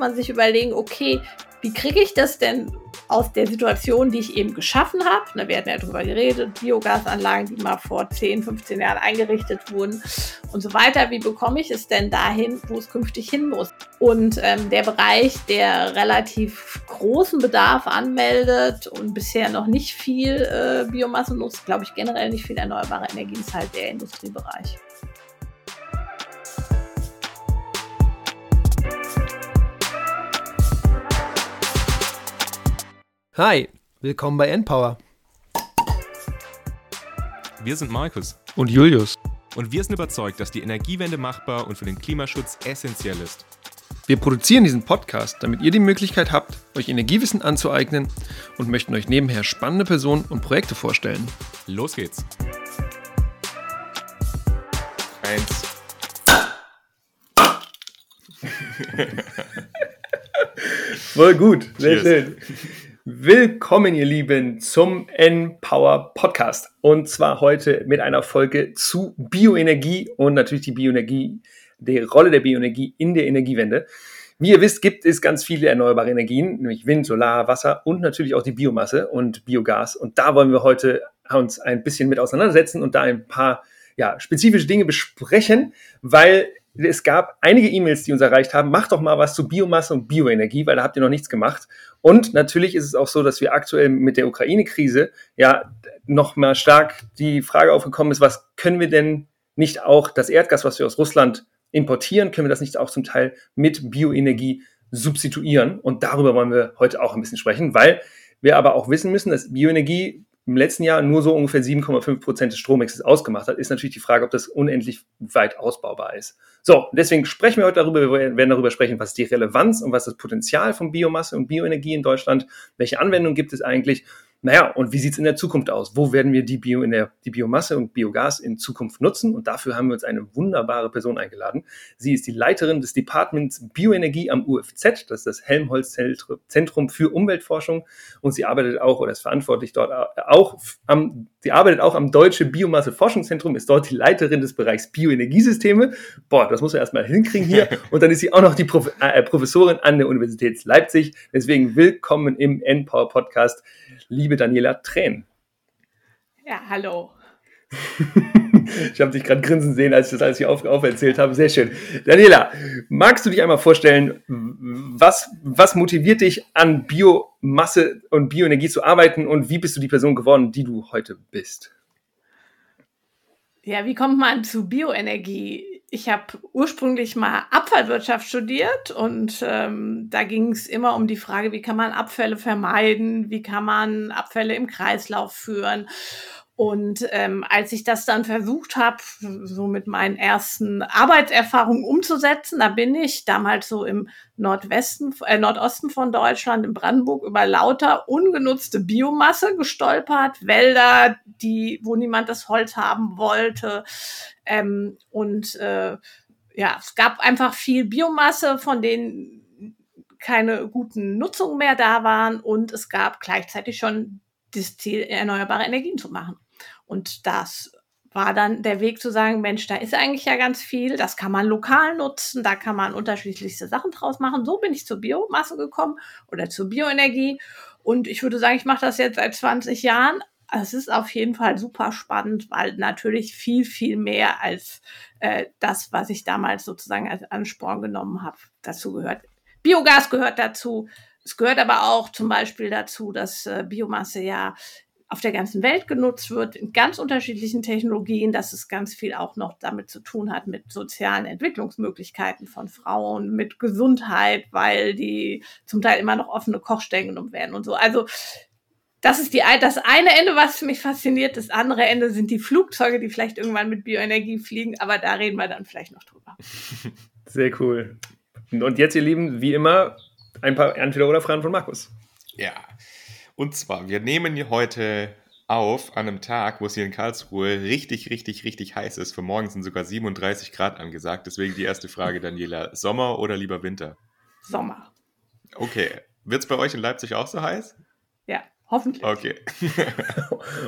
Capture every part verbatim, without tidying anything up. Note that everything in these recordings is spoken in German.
man sich überlegen, okay, wie kriege ich das denn aus der Situation, die ich eben geschaffen habe? Ne, wir hatten ja darüber geredet, Biogasanlagen, die mal vor zehn, fünfzehn Jahren eingerichtet wurden und so weiter. Wie bekomme ich es denn dahin, wo es künftig hin muss? Und ähm, der Bereich, der relativ großen Bedarf anmeldet und bisher noch nicht viel äh, Biomasse nutzt, glaube ich generell nicht viel erneuerbare Energien, ist halt der Industriebereich. Hi, willkommen bei N-Power. Wir sind Markus und Julius und wir sind überzeugt, dass die Energiewende machbar und für den Klimaschutz essentiell ist. Wir produzieren diesen Podcast, damit ihr die Möglichkeit habt, euch Energiewissen anzueignen und möchten euch nebenher spannende Personen und Projekte vorstellen. Los geht's. Eins. Voll gut, sehr schön. Willkommen, ihr Lieben, zum N-Power-Podcast und zwar heute mit einer Folge zu Bioenergie und natürlich die Bioenergie, die Rolle der Bioenergie in der Energiewende. Wie ihr wisst, gibt es ganz viele erneuerbare Energien, nämlich Wind, Solar, Wasser und natürlich auch die Biomasse und Biogas, und da wollen wir heute uns ein bisschen mit auseinandersetzen und da ein paar ja, spezifische Dinge besprechen, weil es gab einige E-Mails, die uns erreicht haben, macht doch mal was zu Biomasse und Bioenergie, weil da habt ihr noch nichts gemacht. Und natürlich ist es auch so, dass wir aktuell mit der Ukraine-Krise ja nochmal stark die Frage aufgekommen ist, was können wir denn nicht auch das Erdgas, was wir aus Russland importieren, können wir das nicht auch zum Teil mit Bioenergie substituieren? Und darüber wollen wir heute auch ein bisschen sprechen, weil wir aber auch wissen müssen, dass Bioenergie im letzten Jahr nur so ungefähr sieben Komma fünf Prozent des Strommixes ausgemacht hat, ist natürlich die Frage, ob das unendlich weit ausbaubar ist. So, deswegen sprechen wir heute darüber. Wir werden darüber sprechen, was ist die Relevanz und was ist das Potenzial von Biomasse und Bioenergie in Deutschland, welche Anwendungen gibt es eigentlich, naja, und wie sieht es in der Zukunft aus? Wo werden wir die, Bio in der, die Biomasse und Biogas in Zukunft nutzen? Und dafür haben wir uns eine wunderbare Person eingeladen. Sie ist die Leiterin des Departments Bioenergie am U F Z, das ist das Helmholtz-Zentrum für Umweltforschung, und sie arbeitet auch, oder ist verantwortlich dort auch, am, sie arbeitet auch am Deutschen Biomasse Forschungszentrum, ist dort die Leiterin des Bereichs Bioenergiesysteme. Boah, das muss man erstmal hinkriegen hier. Und dann ist sie auch noch die Prof- äh, Professorin an der Universität Leipzig. Deswegen willkommen im N-Power Podcast, liebe Daniela Thrän. Ja, hallo. Ich habe dich gerade grinsen sehen, als ich das alles hier auf, auferzählt habe. Sehr schön. Daniela, magst du dich einmal vorstellen, was, was motiviert dich an Biomasse und Bioenergie zu arbeiten und wie bist du die Person geworden, die du heute bist? Ja, wie kommt man zu Bioenergie? Ich habe ursprünglich mal Abfallwirtschaft studiert und ähm, da ging es immer um die Frage, wie kann man Abfälle vermeiden, wie kann man Abfälle im Kreislauf führen. Und ähm, als ich das dann versucht habe, so mit meinen ersten Arbeitserfahrungen umzusetzen, da bin ich damals so im Nordwesten, äh, Nordosten von Deutschland, in Brandenburg, über lauter ungenutzte Biomasse gestolpert, Wälder, die, wo niemand das Holz haben wollte. Ähm, und äh, ja, es gab einfach viel Biomasse, von denen keine guten Nutzungen mehr da waren, und es gab gleichzeitig schon das Ziel, erneuerbare Energien zu machen. Und das war dann der Weg zu sagen, Mensch, da ist eigentlich ja ganz viel, das kann man lokal nutzen, da kann man unterschiedlichste Sachen draus machen. So bin ich zur Biomasse gekommen oder zur Bioenergie. Und ich würde sagen, ich mache das jetzt seit zwanzig Jahren. Es ist auf jeden Fall super spannend, weil natürlich viel, viel mehr als äh, das, was ich damals sozusagen als Ansporn genommen habe, dazu gehört. Biogas gehört dazu. Es gehört aber auch zum Beispiel dazu, dass äh, Biomasse ja auf der ganzen Welt genutzt wird, in ganz unterschiedlichen Technologien, dass es ganz viel auch noch damit zu tun hat, mit sozialen Entwicklungsmöglichkeiten von Frauen, mit Gesundheit, weil die zum Teil immer noch offene Kochstellen genommen werden und so. Also das ist die, das eine Ende, was mich fasziniert. Das andere Ende sind die Flugzeuge, die vielleicht irgendwann mit Bioenergie fliegen, aber da reden wir dann vielleicht noch drüber. Sehr cool. Und jetzt, ihr Lieben, wie immer, ein paar Entweder-Oder-Fragen von Markus. Ja, und zwar, wir nehmen hier heute auf an einem Tag, wo es hier in Karlsruhe richtig, richtig, richtig heiß ist. Für morgen sind sogar siebenunddreißig Grad angesagt. Deswegen die erste Frage, Daniela. Sommer oder lieber Winter? Sommer. Okay. Wird es bei euch in Leipzig auch so heiß? Ja, hoffentlich. Okay.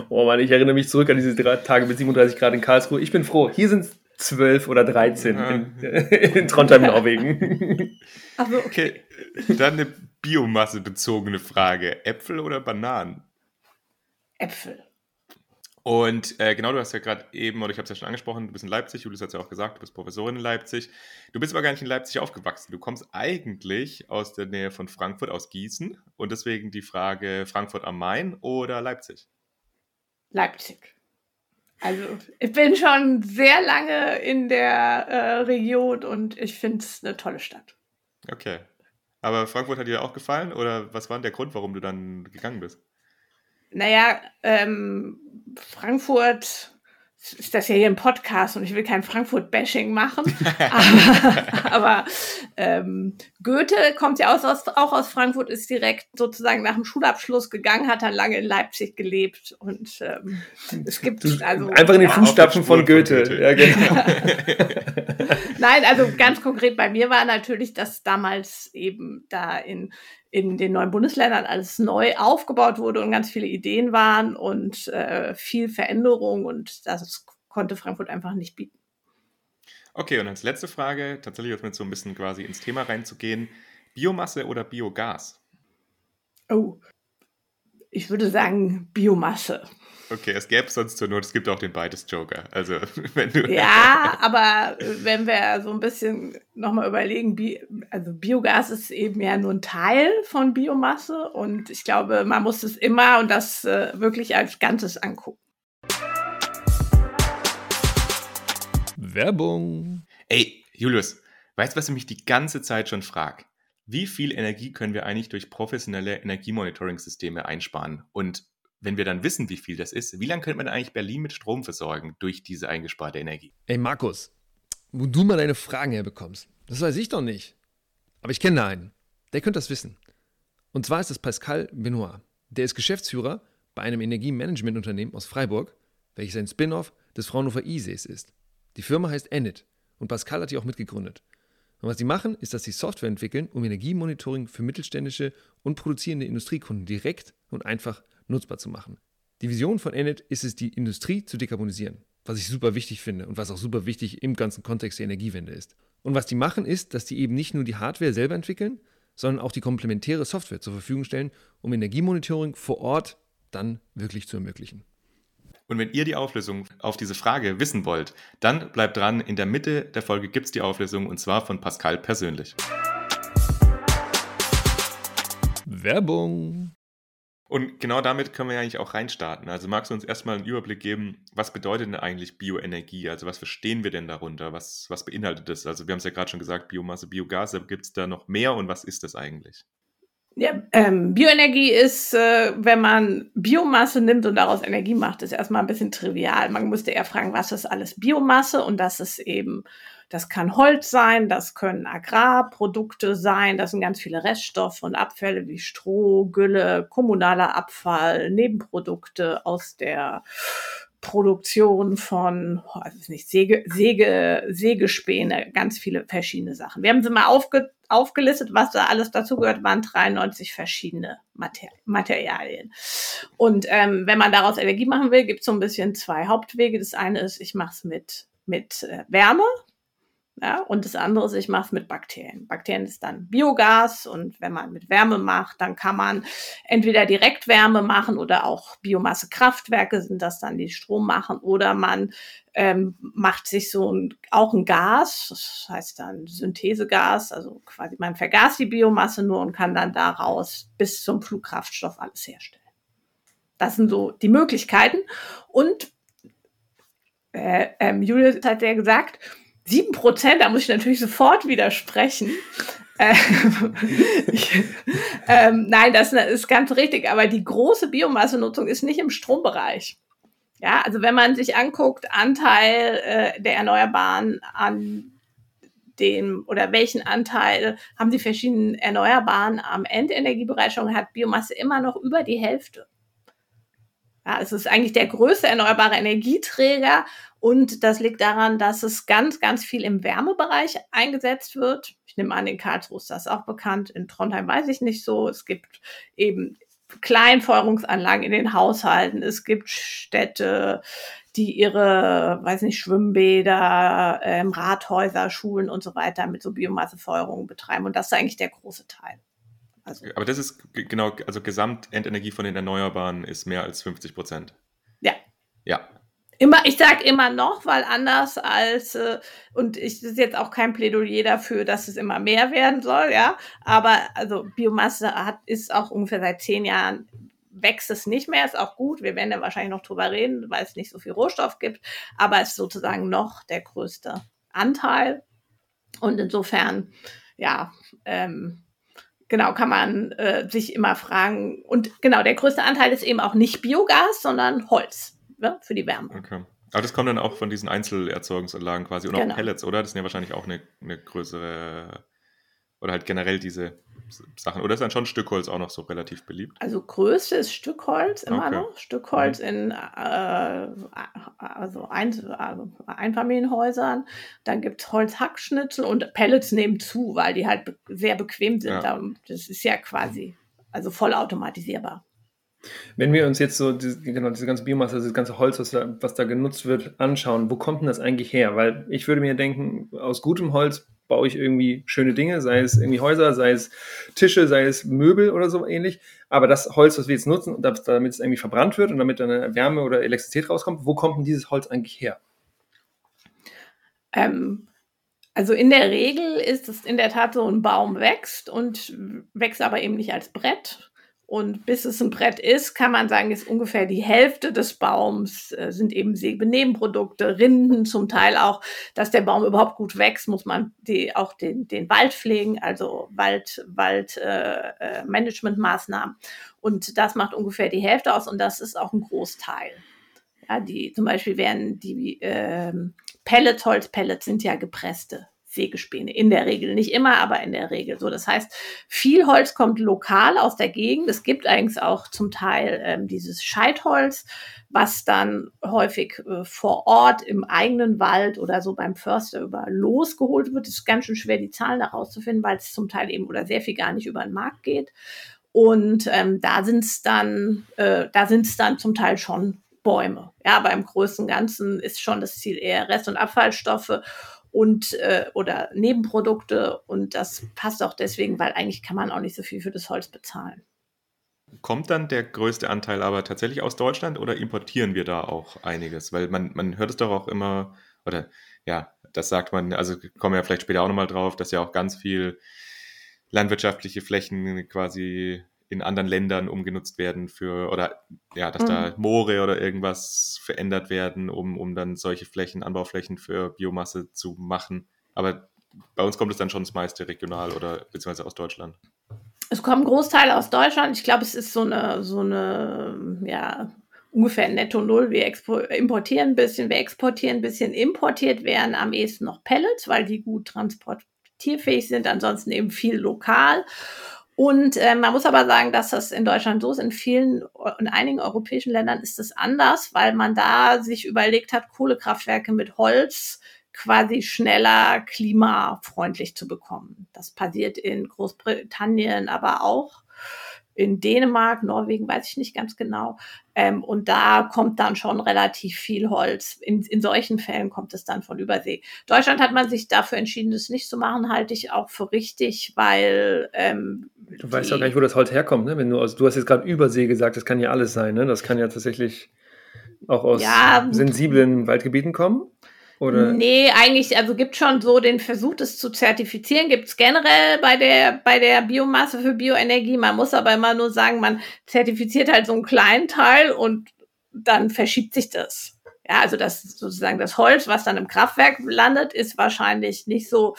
Oh Mann, ich erinnere mich zurück an diese drei Tage mit siebenunddreißig Grad in Karlsruhe. Ich bin froh. Hier sind es zwölf oder dreizehn ja. in, in Trondheim, Norwegen. Also, okay. okay, dann eine biomassebezogene Frage. Äpfel oder Bananen? Äpfel. Und äh, genau, du hast ja gerade eben, oder ich habe es ja schon angesprochen, du bist in Leipzig, Julius hat es ja auch gesagt, du bist Professorin in Leipzig. Du bist aber gar nicht in Leipzig aufgewachsen. Du kommst eigentlich aus der Nähe von Frankfurt, aus Gießen. Und deswegen die Frage, Frankfurt am Main oder Leipzig? Leipzig. Also ich bin schon sehr lange in der äh, Region und ich finde es eine tolle Stadt. Okay. Aber Frankfurt hat dir auch gefallen oder was war denn der Grund, warum du dann gegangen bist? Naja, ähm, Frankfurt, ist das ja hier ein Podcast und ich will kein Frankfurt-Bashing machen, aber, aber ähm, Goethe kommt ja aus, aus, auch aus Frankfurt, ist direkt sozusagen nach dem Schulabschluss gegangen, hat dann lange in Leipzig gelebt und ähm, es gibt also... Einfach in den ja, Fußstapfen von Goethe. Von Goethe. Ja, genau. Nein, also ganz konkret bei mir war natürlich, dass damals eben da in... in den neuen Bundesländern alles neu aufgebaut wurde und ganz viele Ideen waren und äh, viel Veränderung und das konnte Frankfurt einfach nicht bieten. Okay, und als letzte Frage, tatsächlich jetzt mit so ein bisschen quasi ins Thema reinzugehen, Biomasse oder Biogas? Oh, ich würde sagen Biomasse. Okay, es gäbe sonst zur Not, es gibt auch den Beides-Joker. Also, wenn du ja, aber wenn wir so ein bisschen nochmal überlegen, Bi- also Biogas ist eben ja nur ein Teil von Biomasse und ich glaube, man muss es immer und das äh, wirklich als Ganzes angucken. Werbung. Ey, Julius, weißt du, was ich mich die ganze Zeit schon frage? Wie viel Energie können wir eigentlich durch professionelle Energiemonitoring-Systeme einsparen? Und wenn wir dann wissen, wie viel das ist, wie lange könnte man eigentlich Berlin mit Strom versorgen durch diese eingesparte Energie? Ey Markus, wo du mal deine Fragen herbekommst, das weiß ich doch nicht. Aber ich kenne da einen, der könnte das wissen. Und zwar ist das Pascal Benoit. Der ist Geschäftsführer bei einem Energiemanagementunternehmen aus Freiburg, welches ein Spin-off des Fraunhofer I S E ist. Die Firma heißt ENIT und Pascal hat die auch mitgegründet. Und was die machen, ist, dass sie Software entwickeln, um Energiemonitoring für mittelständische und produzierende Industriekunden direkt und einfach nutzbar zu machen. Die Vision von ENIT ist es, die Industrie zu dekarbonisieren, was ich super wichtig finde und was auch super wichtig im ganzen Kontext der Energiewende ist. Und was die machen ist, dass die eben nicht nur die Hardware selber entwickeln, sondern auch die komplementäre Software zur Verfügung stellen, um Energiemonitoring vor Ort dann wirklich zu ermöglichen. Und wenn ihr die Auflösung auf diese Frage wissen wollt, dann bleibt dran, in der Mitte der Folge gibt es die Auflösung und zwar von Pascal persönlich. Werbung. Und genau damit können wir eigentlich auch reinstarten. Also magst du uns erstmal einen Überblick geben, was bedeutet denn eigentlich Bioenergie? Also was verstehen wir denn darunter? Was, was beinhaltet das? Also wir haben es ja gerade schon gesagt, Biomasse, Biogas, aber gibt es da noch mehr und was ist das eigentlich? Ja, ähm, Bioenergie ist, äh, wenn man Biomasse nimmt und daraus Energie macht, ist erstmal ein bisschen trivial. Man müsste eher fragen, was ist alles Biomasse? Und das ist eben, das kann Holz sein, das können Agrarprodukte sein, das sind ganz viele Reststoffe und Abfälle wie Stroh, Gülle, kommunaler Abfall, Nebenprodukte aus der Produktion von, also es ist nicht Säge, Säge, Sägespäne, ganz viele verschiedene Sachen. Wir haben sie mal aufge, aufgelistet, was da alles dazugehört, waren dreiundneunzig verschiedene Mater- Materialien. Und ähm, wenn man daraus Energie machen will, gibt es so ein bisschen zwei Hauptwege. Das eine ist, ich mache es mit, mit äh, Wärme. Ja, und das andere ist, ich mache es mit Bakterien. Bakterien ist dann Biogas und wenn man mit Wärme macht, dann kann man entweder direkt Wärme machen oder auch Biomassekraftwerke sind das dann, die Strom machen oder man ähm, macht sich so ein, auch ein Gas, das heißt dann Synthesegas, also quasi man vergast die Biomasse nur und kann dann daraus bis zum Flugkraftstoff alles herstellen. Das sind so die Möglichkeiten und äh, ähm, Julius hat ja gesagt, Sieben Prozent, da muss ich natürlich sofort widersprechen. ähm, ich, ähm, nein, das ist ganz richtig, aber die große Biomassenutzung ist nicht im Strombereich. Ja, also wenn man sich anguckt, Anteil äh, der Erneuerbaren an dem oder welchen Anteil haben die verschiedenen Erneuerbaren am Endenergiebereitstellung, hat Biomasse immer noch über die Hälfte. Ja, es ist eigentlich der größte erneuerbare Energieträger. Und das liegt daran, dass es ganz, ganz viel im Wärmebereich eingesetzt wird. Ich nehme an, in Karlsruhe ist das auch bekannt. In Trondheim weiß ich nicht so. Es gibt eben Kleinfeuerungsanlagen in den Haushalten. Es gibt Städte, die ihre, weiß nicht, Schwimmbäder, ähm, Rathäuser, Schulen und so weiter mit so Biomassefeuerungen betreiben. Und das ist eigentlich der große Teil. Also, aber das ist g- genau, also Gesamtendenergie von den Erneuerbaren ist mehr als fünfzig Prozent. Ja. Ja. Immer, ich sage immer noch, weil anders als, äh, und ich, das ist jetzt auch kein Plädoyer dafür, dass es immer mehr werden soll, ja, aber also Biomasse hat, ist auch ungefähr seit zehn Jahren, wächst es nicht mehr, ist auch gut, wir werden ja wahrscheinlich noch drüber reden, weil es nicht so viel Rohstoff gibt, aber es ist sozusagen noch der größte Anteil und insofern, ja, ähm, genau, kann man äh, sich immer fragen und genau, der größte Anteil ist eben auch nicht Biogas, sondern Holz. Für die Wärme. Okay. Aber das kommt dann auch von diesen Einzelerzeugungsanlagen quasi und genau. Auch Pellets, oder? Das sind ja wahrscheinlich auch eine, eine größere oder halt generell diese Sachen. Oder ist dann schon Stückholz auch noch so relativ beliebt? Also größte ist Stückholz immer okay. noch. Stückholz mhm. in äh, also ein, Einfamilienhäusern. Dann gibt es Holzhackschnitzel und Pellets nehmen zu, weil die halt be- sehr bequem sind. Ja. Das ist ja quasi also vollautomatisierbar. Wenn wir uns jetzt so diese, genau, diese ganze Biomasse, also das ganze Holz, was da, was da genutzt wird, anschauen, wo kommt denn das eigentlich her? Weil ich würde mir denken, aus gutem Holz baue ich irgendwie schöne Dinge, sei es irgendwie Häuser, sei es Tische, sei es Möbel oder so ähnlich. Aber das Holz, was wir jetzt nutzen, damit es irgendwie verbrannt wird und damit dann Wärme oder Elektrizität rauskommt, wo kommt denn dieses Holz eigentlich her? Ähm. Also in der Regel ist es in der Tat so, ein Baum wächst und wächst aber eben nicht als Brett. Und bis es ein Brett ist, kann man sagen, ist ungefähr die Hälfte des Baums, äh, sind eben Nebenprodukte, Rinden zum Teil auch. Dass der Baum überhaupt gut wächst, muss man die, auch den, den Wald pflegen, also Wald, Wald, äh, äh, Managementmaßnahmen. Und das macht ungefähr die Hälfte aus und das ist auch ein Großteil. Ja, die, zum Beispiel werden die äh, Pellets, Holzpellets sind ja gepresste Sägespäne. In der Regel, nicht immer, aber in der Regel so. Das heißt, viel Holz kommt lokal aus der Gegend. Es gibt eigentlich auch zum Teil ähm, dieses Scheitholz, was dann häufig äh, vor Ort im eigenen Wald oder so beim Förster über losgeholt wird. Es ist ganz schön schwer, die Zahlen da rauszufinden, weil es zum Teil eben oder sehr viel gar nicht über den Markt geht. Und ähm, da sind es dann, äh, da sind es dann zum Teil schon Bäume. Ja, aber im Großen und Ganzen ist schon das Ziel eher Rest- und Abfallstoffe und äh, oder Nebenprodukte und das passt auch deswegen, weil eigentlich kann man auch nicht so viel für das Holz bezahlen. Kommt dann der größte Anteil aber tatsächlich aus Deutschland oder importieren wir da auch einiges? Weil man, man hört es doch auch immer, oder ja, das sagt man, also kommen wir ja vielleicht später auch nochmal drauf, dass ja auch ganz viel landwirtschaftliche Flächen quasi in anderen Ländern umgenutzt werden für, oder ja, dass mhm. da Moore oder irgendwas verändert werden, um, um dann solche Flächen, Anbauflächen für Biomasse zu machen. Aber bei uns kommt es dann schon das meiste regional oder beziehungsweise aus Deutschland. Es kommen Großteile aus Deutschland. Ich glaube, es ist so eine, so eine, ja, ungefähr netto null. Wir expo- importieren ein bisschen, wir exportieren ein bisschen. Importiert werden am ehesten noch Pellets, weil die gut transportierfähig sind. Ansonsten eben viel lokal. Und äh, man muss aber sagen, dass das in Deutschland so ist, in vielen, in einigen europäischen Ländern ist das anders, weil man da sich überlegt hat, Kohlekraftwerke mit Holz quasi schneller klimafreundlich zu bekommen. Das passiert in Großbritannien, aber auch in Dänemark, Norwegen, weiß ich nicht ganz genau. Ähm, und da kommt dann schon relativ viel Holz. In, in solchen Fällen kommt es dann von Übersee. Deutschland hat man sich dafür entschieden, das nicht zu machen, halte ich auch für richtig, weil... Ähm, du weißt ja gar nicht, wo das Holz herkommt, ne? Wenn du, aus, du hast jetzt gerade Übersee gesagt, das kann ja alles sein, ne? Das kann ja tatsächlich auch aus ja, sensiblen Waldgebieten kommen. Oder? Nee, eigentlich, also gibt schon so den Versuch, das zu zertifizieren, gibt es generell bei der, bei der Biomasse für Bioenergie. Man muss aber immer nur sagen, man zertifiziert halt so einen kleinen Teil und dann verschiebt sich das. Ja, also das sozusagen das Holz, was dann im Kraftwerk landet, ist wahrscheinlich nicht so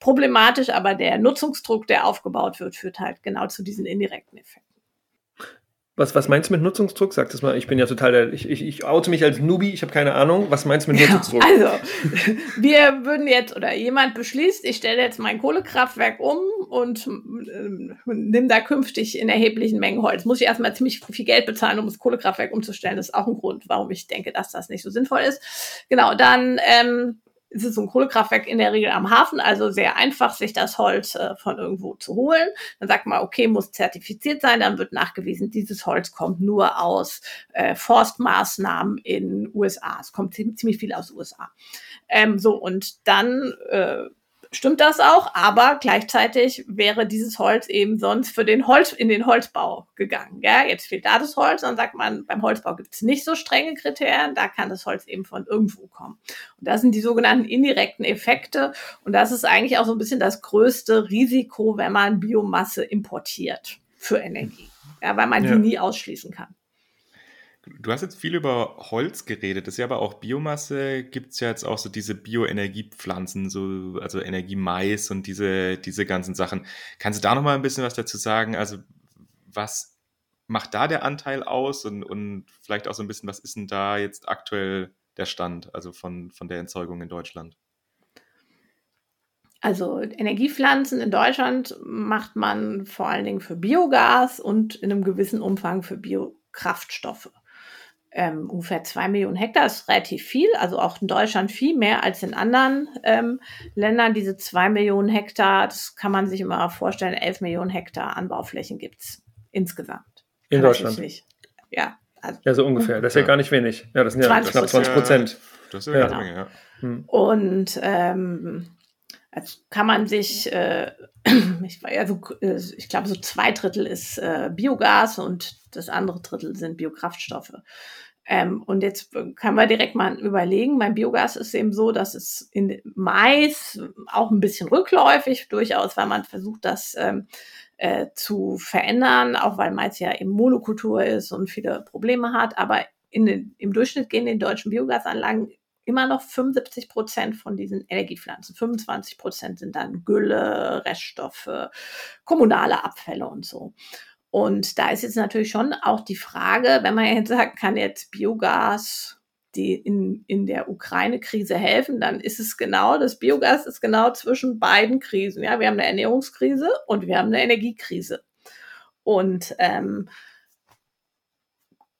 problematisch, aber der Nutzungsdruck, der aufgebaut wird, führt halt genau zu diesen indirekten Effekten. Was, was meinst du mit Nutzungsdruck? Sag das mal, ich bin ja total, der, ich, ich, ich oute mich als Newbie, ich habe keine Ahnung. Was meinst du mit Nutzungsdruck? Also, wir würden jetzt, oder jemand beschließt, ich stelle jetzt mein Kohlekraftwerk um und äh, nimm da künftig in erheblichen Mengen Holz. Muss ich erstmal ziemlich viel Geld bezahlen, um das Kohlekraftwerk umzustellen. Das ist auch ein Grund, warum ich denke, dass das nicht so sinnvoll ist. Genau, dann ähm, es ist ein Kohlekraftwerk in der Regel am Hafen, also sehr einfach, sich das Holz äh, von irgendwo zu holen. Dann sagt man, okay, muss zertifiziert sein, dann wird nachgewiesen, dieses Holz kommt nur aus äh, Forstmaßnahmen in U S A. Es kommt ziemlich viel aus U S A. Ähm, so, und dann äh, stimmt das auch, aber gleichzeitig wäre dieses Holz eben sonst für den Holz, in den Holzbau gegangen. Ja, jetzt fehlt da das Holz, dann sagt man, beim Holzbau gibt es nicht so strenge Kriterien, da kann das Holz eben von irgendwo kommen. Und das sind die sogenannten indirekten Effekte und das ist eigentlich auch so ein bisschen das größte Risiko, wenn man Biomasse importiert für Energie, ja, weil man ja. die nie ausschließen kann. Du hast jetzt viel über Holz geredet, das ist ja aber auch Biomasse, gibt es ja jetzt auch so diese Bioenergiepflanzen, so, also Energiemais und diese, diese ganzen Sachen. Kannst du da nochmal ein bisschen was dazu sagen? Also was macht da der Anteil aus und, und vielleicht auch so ein bisschen, was ist denn da jetzt aktuell der Stand, also von, von der Erzeugung in Deutschland? Also Energiepflanzen in Deutschland macht man vor allen Dingen für Biogas und in einem gewissen Umfang für Biokraftstoffe. Ähm, ungefähr zwei Millionen Hektar ist relativ viel, also auch in Deutschland viel mehr als in anderen ähm, Ländern. Diese zwei Millionen Hektar, das kann man sich immer vorstellen, elf Millionen Hektar Anbauflächen gibt's insgesamt. In Deutschland? Nicht. Ja. Also, ja, so ungefähr. Das ist ja, ja gar nicht wenig. Ja, das sind ja knapp zwanzig Prozent. Das ist ja eine ganze Menge, ja. Hm. Und ähm, also kann man sich, äh, ich, also, ich glaube, so zwei Drittel ist äh, Biogas und das andere Drittel sind Biokraftstoffe. Ähm, und jetzt kann man direkt mal überlegen, beim Biogas ist es eben so, dass es in Mais auch ein bisschen rückläufig durchaus, weil man versucht, das ähm, äh, zu verändern, auch weil Mais ja eben Monokultur ist und viele Probleme hat. Aber in den, im Durchschnitt gehen in den deutschen Biogasanlagen immer noch fünfundsiebzig Prozent von diesen Energiepflanzen. fünfundzwanzig Prozent sind dann Gülle, Reststoffe, kommunale Abfälle und so. Und da ist jetzt natürlich schon auch die Frage, wenn man jetzt sagt, kann jetzt Biogas die in, in der Ukraine-Krise helfen, dann ist es genau, das Biogas ist genau zwischen beiden Krisen. Ja, wir haben eine Ernährungskrise und wir haben eine Energiekrise. Und ähm,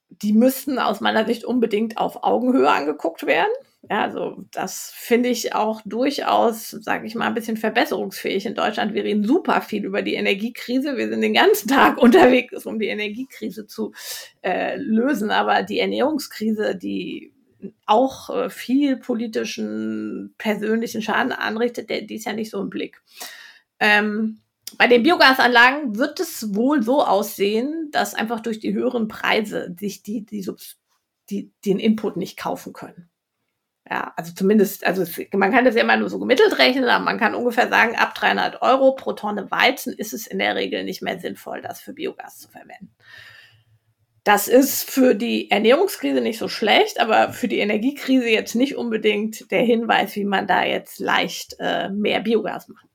die müssten aus meiner Sicht unbedingt auf Augenhöhe angeguckt werden. Ja, also das finde ich auch durchaus, sage ich mal, ein bisschen verbesserungsfähig in Deutschland. Wir reden super viel über die Energiekrise. Wir sind den ganzen Tag unterwegs, um die Energiekrise zu äh, lösen. Aber die Ernährungskrise, die auch äh, viel politischen, persönlichen Schaden anrichtet, der, die ist ja nicht so im Blick. Ähm, Bei den Biogasanlagen wird es wohl so aussehen, dass einfach durch die höheren Preise sich die, die, die den Input nicht kaufen können. Ja, also zumindest, also es, man kann das ja immer nur so gemittelt rechnen, aber man kann ungefähr sagen, ab dreihundert Euro pro Tonne Weizen ist es in der Regel nicht mehr sinnvoll, das für Biogas zu verwenden. Das ist für die Ernährungskrise nicht so schlecht, aber für die Energiekrise jetzt nicht unbedingt der Hinweis, wie man da jetzt leicht äh, mehr Biogas macht.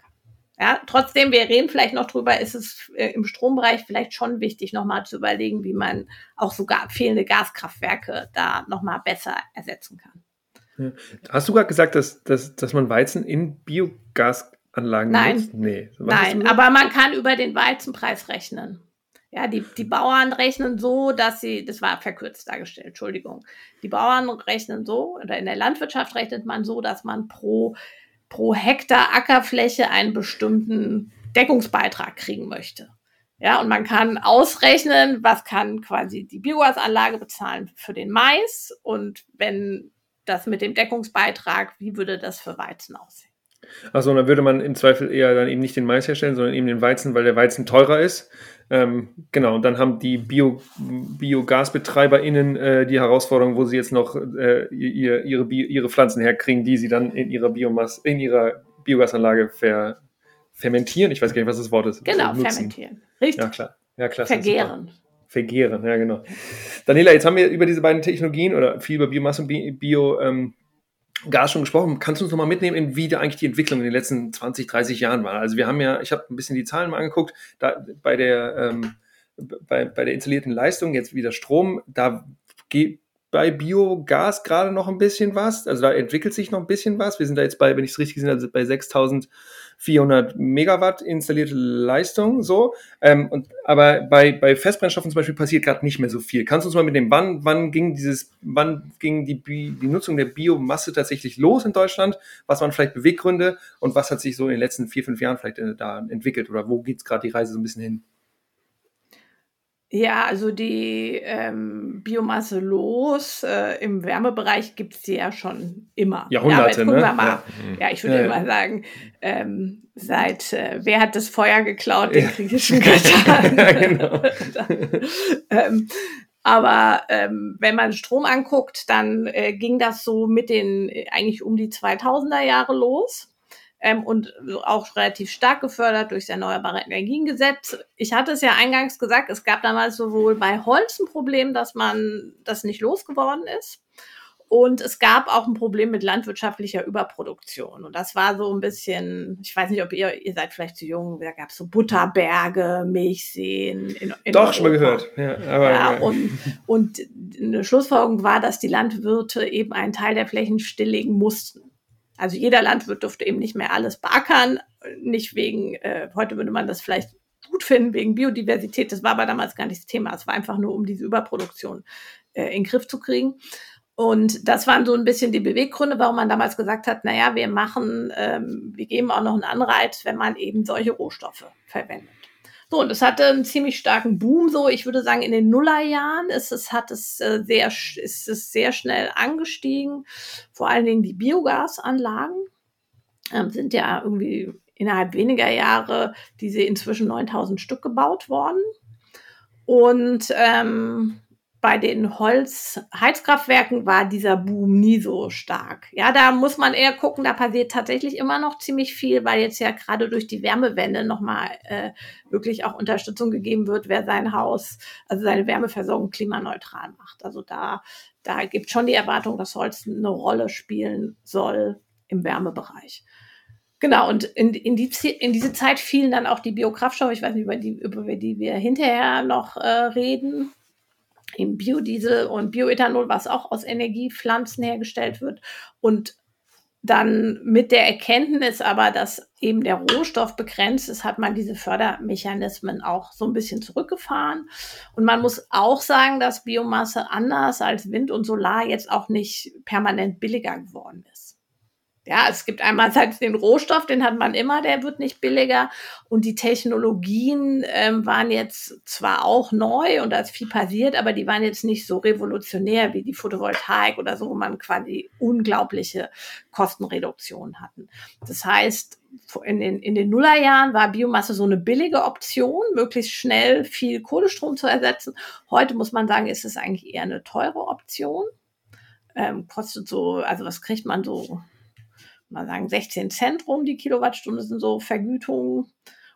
Ja, trotzdem, wir reden vielleicht noch drüber, ist es äh, im Strombereich vielleicht schon wichtig, nochmal zu überlegen, wie man auch sogar fehlende Gaskraftwerke da nochmal besser ersetzen kann. Ja. Hast du gerade gesagt, dass, dass, dass man Weizen in Biogasanlagen Nein. nutzt? Nee. Nein, aber man kann über den Weizenpreis rechnen. Ja, die, die Bauern rechnen so, dass sie, das war verkürzt dargestellt, Entschuldigung. Die Bauern rechnen so, oder in der Landwirtschaft rechnet man so, dass man pro pro Hektar Ackerfläche einen bestimmten Deckungsbeitrag kriegen möchte. Ja, und man kann ausrechnen, was kann quasi die Biogasanlage bezahlen für den Mais und wenn das mit dem Deckungsbeitrag, wie würde das für Weizen aussehen? Achso, und dann würde man im Zweifel eher dann eben nicht den Mais herstellen, sondern eben den Weizen, weil der Weizen teurer ist. Ähm, genau, und dann haben die Bio, BiogasbetreiberInnen äh, die Herausforderung, wo sie jetzt noch äh, ihr, ihre, Bio, ihre Pflanzen herkriegen, die sie dann in ihrer Biomasse, in ihrer Biogasanlage ver, fermentieren. Ich weiß gar nicht, was das Wort ist. Genau, also fermentieren. Richtig. Ja, klar. Ja, klar. Vergären. Vergären, ja, genau. Daniela, jetzt haben wir über diese beiden Technologien oder viel über Biomasse und Bio. Ähm, Gas schon gesprochen. Kannst du uns nochmal mitnehmen, in wie da eigentlich die Entwicklung in den letzten zwanzig, dreißig Jahren war? Also wir haben ja, ich habe ein bisschen die Zahlen mal angeguckt, da bei der ähm, bei, bei der installierten Leistung, jetzt wieder Strom, da geht bei Biogas gerade noch ein bisschen was, also da entwickelt sich noch ein bisschen was. Wir sind da jetzt bei, wenn ich es richtig gesehen habe, bei sechstausend vierhundert Megawatt installierte Leistung, so. Ähm, und, aber bei, bei Festbrennstoffen zum Beispiel passiert gerade nicht mehr so viel. Kannst du uns mal mit dem, wann, wann ging dieses, wann ging die, Bi- die Nutzung der Biomasse tatsächlich los in Deutschland? Was waren vielleicht Beweggründe und was hat sich so in den letzten vier, fünf Jahren vielleicht äh, da entwickelt oder wo geht's gerade die Reise so ein bisschen hin? Ja, also die ähm, Biomasse los äh, im Wärmebereich gibt es die ja schon immer. Jahrhunderte, ja, ne? Wir mal. Ja. ja, ich würde ja, immer ja. sagen, ähm, seit äh, wer hat das Feuer geklaut, den ja. griechischen Göttern. Ja, genau. ähm, aber ähm, wenn man Strom anguckt, dann äh, ging das so mit den äh, eigentlich um die zweitausender Jahre los. Ähm, und auch relativ stark gefördert durch das Erneuerbare Energiengesetz. Ich hatte es ja eingangs gesagt, es gab damals sowohl bei Holz ein Problem, dass man das nicht losgeworden ist. Und es gab auch ein Problem mit landwirtschaftlicher Überproduktion. Und das war so ein bisschen, ich weiß nicht, ob ihr, ihr seid vielleicht zu jung, da gab es so Butterberge, Milchseen. In, in Doch, Europa. Schon mal gehört. Ja, aber ja, ja. Und, und eine Schlussfolgerung war, dass die Landwirte eben einen Teil der Flächen stilllegen mussten. Also jeder Landwirt durfte eben nicht mehr alles beackern, nicht wegen, äh, heute würde man das vielleicht gut finden, wegen Biodiversität, das war aber damals gar nicht das Thema, es war einfach nur, um diese Überproduktion äh, in den Griff zu kriegen. Und das waren so ein bisschen die Beweggründe, warum man damals gesagt hat, naja, wir machen, ähm, wir geben auch noch einen Anreiz, wenn man eben solche Rohstoffe verwendet. So, und es hatte einen ziemlich starken Boom, so, ich würde sagen, in den Nullerjahren ist es, hat es, äh, sehr, ist es sehr schnell angestiegen. Vor allen Dingen die Biogasanlagen, ähm, sind ja irgendwie innerhalb weniger Jahre diese inzwischen neuntausend Stück gebaut worden. Und, ähm, bei den Holzheizkraftwerken war dieser Boom nie so stark. Ja, da muss man eher gucken, da passiert tatsächlich immer noch ziemlich viel, weil jetzt ja gerade durch die Wärmewende nochmal äh, wirklich auch Unterstützung gegeben wird, wer sein Haus, also seine Wärmeversorgung klimaneutral macht. Also da, da gibt schon die Erwartung, dass Holz eine Rolle spielen soll im Wärmebereich. Genau, und in, in, die, in diese Zeit fielen dann auch die Biokraftstoffe, ich weiß nicht, über die, über die wir hinterher noch äh, reden, im Biodiesel und Bioethanol, was auch aus Energiepflanzen hergestellt wird. Und dann mit der Erkenntnis aber, dass eben der Rohstoff begrenzt ist, hat man diese Fördermechanismen auch so ein bisschen zurückgefahren. Und man muss auch sagen, dass Biomasse anders als Wind und Solar jetzt auch nicht permanent billiger geworden ist. Ja, es gibt einmal halt den Rohstoff, den hat man immer, der wird nicht billiger. Und die Technologien ähm, waren jetzt zwar auch neu und da ist viel passiert, aber die waren jetzt nicht so revolutionär wie die Photovoltaik oder so, wo man quasi unglaubliche Kostenreduktionen hatten. Das heißt, in den, in den Nullerjahren war Biomasse so eine billige Option, möglichst schnell viel Kohlestrom zu ersetzen. Heute muss man sagen, ist es eigentlich eher eine teure Option. Ähm, kostet so, also was kriegt man so... mal sagen, sechzehn Cent rum, die Kilowattstunde sind so Vergütungen.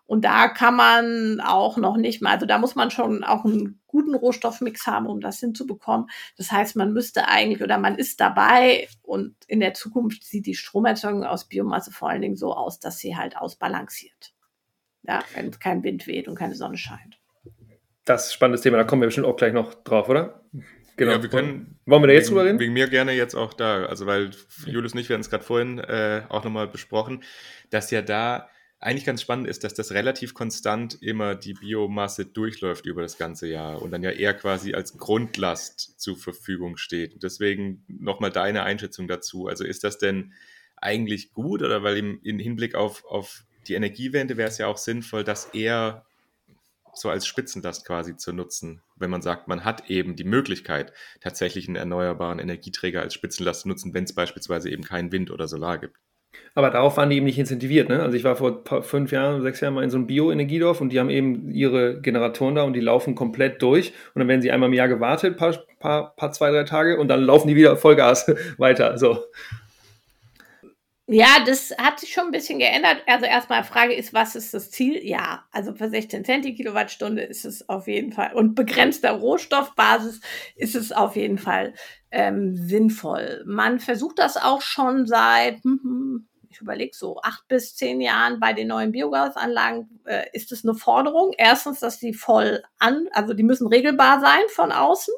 Und da kann man auch noch nicht mal, also da muss man schon auch einen guten Rohstoffmix haben, um das hinzubekommen. Das heißt, man müsste eigentlich oder man ist dabei und in der Zukunft sieht die Stromerzeugung aus Biomasse vor allen Dingen so aus, dass sie halt ausbalanciert. Ja, wenn kein Wind weht und keine Sonne scheint. Das ist ein spannendes Thema, da kommen wir bestimmt auch gleich noch drauf, oder? Genau, ja, wir können, wollen wir da jetzt wegen, drüber reden? Wegen mir gerne jetzt auch da, also weil Julius und ich, wir hatten es gerade vorhin äh, auch nochmal besprochen, dass ja da eigentlich ganz spannend ist, dass das relativ konstant immer die Biomasse durchläuft über das ganze Jahr und dann ja eher quasi als Grundlast zur Verfügung steht. Und deswegen nochmal deine Einschätzung dazu. Also ist das denn eigentlich gut oder weil im, im Hinblick auf, auf die Energiewende wäre es ja auch sinnvoll, dass eher so als Spitzenlast quasi zu nutzen, wenn man sagt, man hat eben die Möglichkeit, tatsächlich einen erneuerbaren Energieträger als Spitzenlast zu nutzen, wenn es beispielsweise eben keinen Wind oder Solar gibt. Aber darauf waren die eben nicht incentiviert, ne? Also ich war vor paar, fünf Jahren, sechs Jahren mal in so einem Bio-Energiedorf und die haben eben ihre Generatoren da und die laufen komplett durch und dann werden sie einmal im Jahr gewartet, paar, paar, paar zwei, drei Tage und dann laufen die wieder Vollgas weiter, so. Ja, das hat sich schon ein bisschen geändert. Also erstmal Frage ist, was ist das Ziel? Ja, also für sechzehn Cent die Kilowattstunde ist es auf jeden Fall und begrenzter Rohstoffbasis ist es auf jeden Fall ähm, sinnvoll. Man versucht das auch schon seit, ich überlege so, acht bis zehn Jahren bei den neuen Biogasanlagen äh, ist es eine Forderung. Erstens, dass die voll an, also die müssen regelbar sein von außen.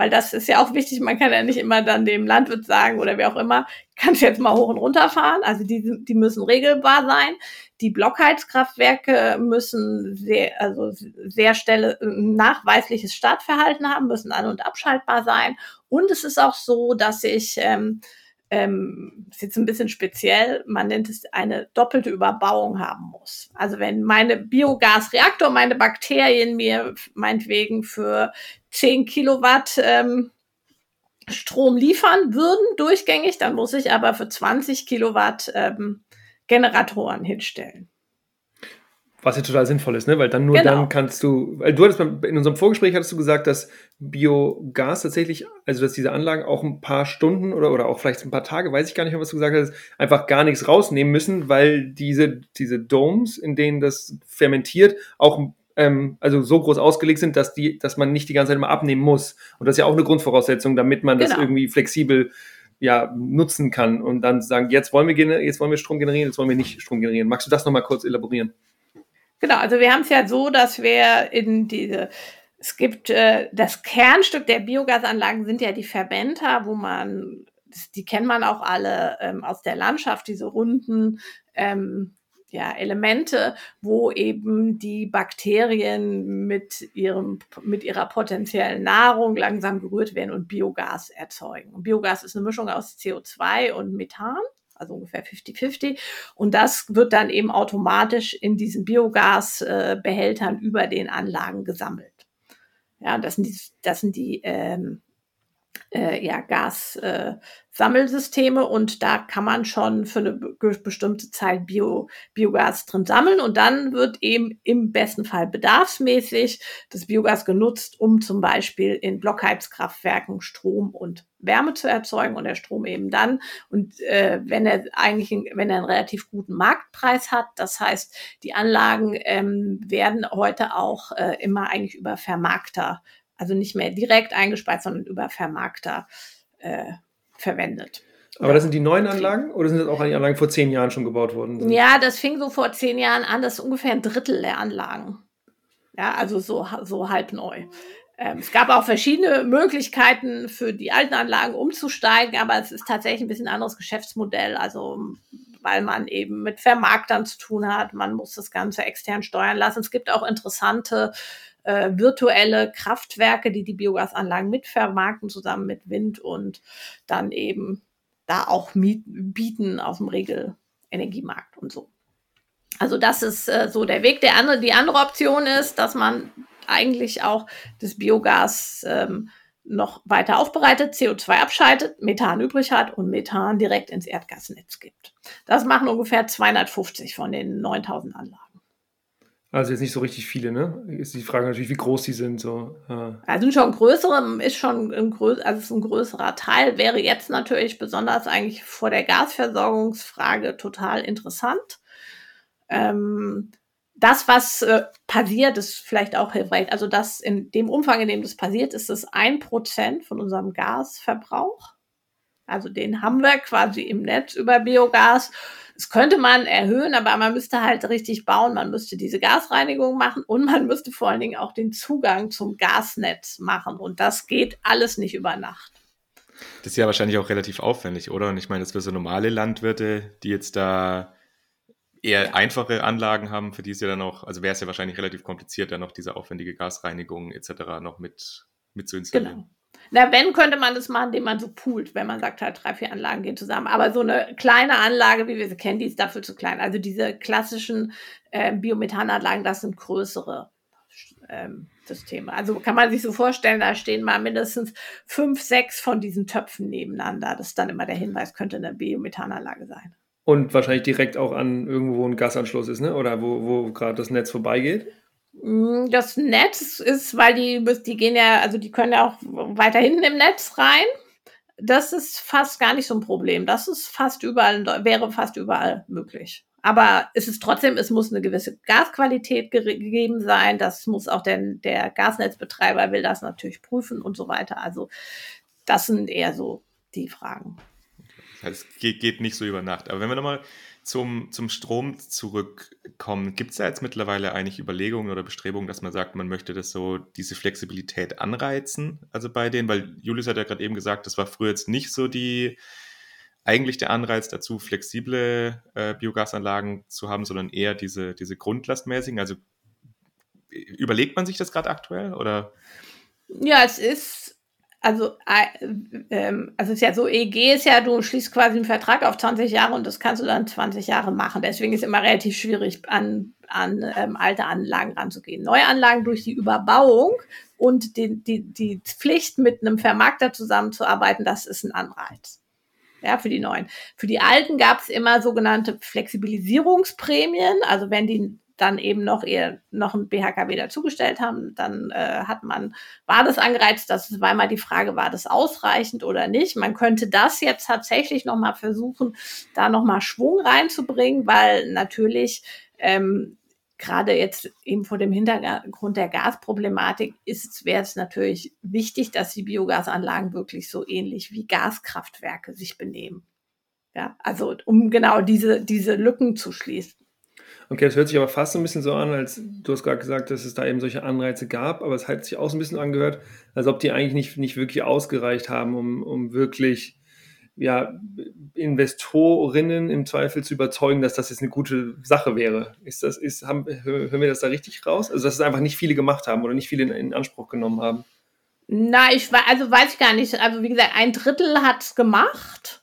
weil das ist ja auch wichtig, man kann ja nicht immer dann dem Landwirt sagen oder wer auch immer, kannst jetzt mal hoch und runter fahren, also die, die müssen regelbar sein. Die Blockheizkraftwerke müssen sehr, also sehr schnell ein nachweisliches Startverhalten haben, müssen an- und abschaltbar sein. Und es ist auch so, dass ich, ähm, ähm, ist jetzt ein bisschen speziell, man nennt es eine doppelte Überbauung haben muss. Also wenn meine Biogasreaktor, meine Bakterien mir meinetwegen für zehn Kilowatt, ähm, Strom liefern würden, durchgängig, dann muss ich aber für zwanzig Kilowatt, ähm, Generatoren hinstellen. Was ja total sinnvoll ist, ne? Weil dann nur genau. dann kannst du, weil du hattest in unserem Vorgespräch hattest du gesagt, dass Biogas tatsächlich, also dass diese Anlagen auch ein paar Stunden oder, oder auch vielleicht ein paar Tage, weiß ich gar nicht mehr, was du gesagt hast, einfach gar nichts rausnehmen müssen, weil diese, diese Domes, in denen das fermentiert, auch ähm, also so groß ausgelegt sind, dass die, dass man nicht die ganze Zeit immer abnehmen muss. Und das ist ja auch eine Grundvoraussetzung, damit man genau. das irgendwie flexibel ja, nutzen kann und dann sagen, jetzt wollen wir gener- jetzt wollen wir Strom generieren, jetzt wollen wir nicht Strom generieren. Magst du das nochmal kurz elaborieren? Genau, also wir haben es ja so, dass wir in diese, es gibt äh, das Kernstück der Biogasanlagen sind ja die Verbenter, wo man, die kennt man auch alle ähm, aus der Landschaft, diese runden ähm, ja, Elemente, wo eben die Bakterien mit ihrem, mit ihrer potenziellen Nahrung langsam gerührt werden und Biogas erzeugen. Und Biogas ist eine Mischung aus C O zwei und Methan, also ungefähr fünfzig fünfzig. Und das wird dann eben automatisch in diesen Biogasbehältern über den Anlagen gesammelt. Ja, das sind die, das sind die, ähm, Äh, ja, Gassammelsysteme äh, und da kann man schon für eine be- bestimmte Zeit Bio, Biogas drin sammeln und dann wird eben im besten Fall bedarfsmäßig das Biogas genutzt, um zum Beispiel in Blockheizkraftwerken Strom und Wärme zu erzeugen und der Strom eben dann und äh, wenn er eigentlich, wenn er einen relativ guten Marktpreis hat, das heißt, die Anlagen ähm, werden heute auch äh, immer eigentlich über Vermarkter also nicht mehr direkt eingespeist, sondern über Vermarkter äh, verwendet. Aber das sind die neuen Anlagen oder sind das auch die Anlagen, die vor zehn Jahren schon gebaut worden sind? Ja, das fing so vor zehn Jahren an. Das ist ungefähr ein Drittel der Anlagen. Ja, also so, so halb neu. Ähm, es gab auch verschiedene Möglichkeiten für die alten Anlagen umzusteigen, aber es ist tatsächlich ein bisschen anderes Geschäftsmodell. Also weil man eben mit Vermarktern zu tun hat. Man muss das Ganze extern steuern lassen. Es gibt auch interessante Äh, virtuelle Kraftwerke, die die Biogasanlagen mitvermarkten, zusammen mit Wind und dann eben da auch mieten, bieten auf dem Regelenergiemarkt und so. Also das ist äh, so der Weg. Der andere, die andere Option ist, dass man eigentlich auch das Biogas ähm, noch weiter aufbereitet, C O zwei abschaltet, Methan übrig hat und Methan direkt ins Erdgasnetz gibt. Das machen ungefähr zweihundertfünfzig von den neuntausend Anlagen. Also jetzt nicht so richtig viele, ne? Ist die Frage natürlich, wie groß die sind. So. Also schon größere, ist schon ein, größ- also ist ein größerer Teil, wäre jetzt natürlich besonders eigentlich vor der Gasversorgungsfrage total interessant. Ähm, das, was äh, passiert, ist vielleicht auch hilfreich. Also das in dem Umfang, in dem das passiert, ist das ein Prozent von unserem Gasverbrauch. Also den haben wir quasi im Netz über Biogas. Das könnte man erhöhen, aber man müsste halt richtig bauen. Man müsste diese Gasreinigung machen und man müsste vor allen Dingen auch den Zugang zum Gasnetz machen. Und das geht alles nicht über Nacht. Das ist ja wahrscheinlich auch relativ aufwendig, oder? Und ich meine, das für so normale Landwirte, die jetzt da eher einfache Anlagen haben, für die es ja dann auch, also wäre es ja wahrscheinlich relativ kompliziert, dann noch diese aufwendige Gasreinigung et cetera noch mit, mit zu installieren. Genau. Na, wenn, könnte man das machen, indem man so poolt, wenn man sagt, halt drei, vier Anlagen gehen zusammen. Aber so eine kleine Anlage, wie wir sie kennen, die ist dafür zu klein. Also diese klassischen äh, Biomethananlagen, das sind größere ähm, Systeme. Also kann man sich so vorstellen, da stehen mal mindestens fünf, sechs von diesen Töpfen nebeneinander. Das ist dann immer der Hinweis, könnte eine Biomethananlage sein. Und wahrscheinlich direkt auch an irgendwo ein Gasanschluss ist, ne? Oder wo, wo gerade das Netz vorbeigeht. Das Netz ist, weil die, die gehen ja, also die können ja auch weiter hinten im Netz rein. Das ist fast gar nicht so ein Problem. Das ist fast überall, wäre fast überall möglich. Aber es ist trotzdem, es muss eine gewisse Gasqualität ge- gegeben sein. Das muss auch der, der Gasnetzbetreiber will das natürlich prüfen und so weiter. Also das sind eher so die Fragen. Das geht nicht so über Nacht. Aber wenn wir nochmal zum, zum Strom zurückkommen, gibt es da jetzt mittlerweile eigentlich Überlegungen oder Bestrebungen, dass man sagt, man möchte das so, diese Flexibilität anreizen, also bei denen, weil Julius hat ja gerade eben gesagt, das war früher jetzt nicht so die, eigentlich der Anreiz dazu, flexible äh, Biogasanlagen zu haben, sondern eher diese, diese grundlastmäßigen, also überlegt man sich das gerade aktuell, oder? Ja, es ist, also, äh, also es ist ja so, E E G ist ja, du schließt quasi einen Vertrag auf zwanzig Jahre und das kannst du dann zwanzig Jahre machen. Deswegen ist es immer relativ schwierig, an, an ähm, alte Anlagen ranzugehen. Neue Anlagen durch die Überbauung und die, die, die Pflicht, mit einem Vermarkter zusammenzuarbeiten, das ist ein Anreiz. Ja, für die neuen. Für die alten gab es immer sogenannte Flexibilisierungsprämien, also wenn die dann eben noch ihr noch ein B H K W dazugestellt haben, dann äh, hat man, war das angereizt, dass es, weil mal die Frage, war das ausreichend oder nicht? Man könnte das jetzt tatsächlich nochmal versuchen, da nochmal Schwung reinzubringen, weil natürlich ähm, gerade jetzt eben vor dem Hintergrund der Gasproblematik ist, wäre es natürlich wichtig, dass die Biogasanlagen wirklich so ähnlich wie Gaskraftwerke sich benehmen. Ja, also um genau diese, diese Lücken zu schließen. Okay, das hört sich aber fast ein bisschen so an, als du hast gerade gesagt, dass es da eben solche Anreize gab, aber es hat sich auch so ein bisschen angehört, als ob die eigentlich nicht, nicht wirklich ausgereicht haben, um, um wirklich ja, Investorinnen im Zweifel zu überzeugen, dass das jetzt eine gute Sache wäre. Ist das, ist, haben, hören wir das da richtig raus? Also dass es einfach nicht viele gemacht haben oder nicht viele in, in Anspruch genommen haben? Na, ich weiß, also weiß ich gar nicht. Also wie gesagt, ein Drittel hat es gemacht.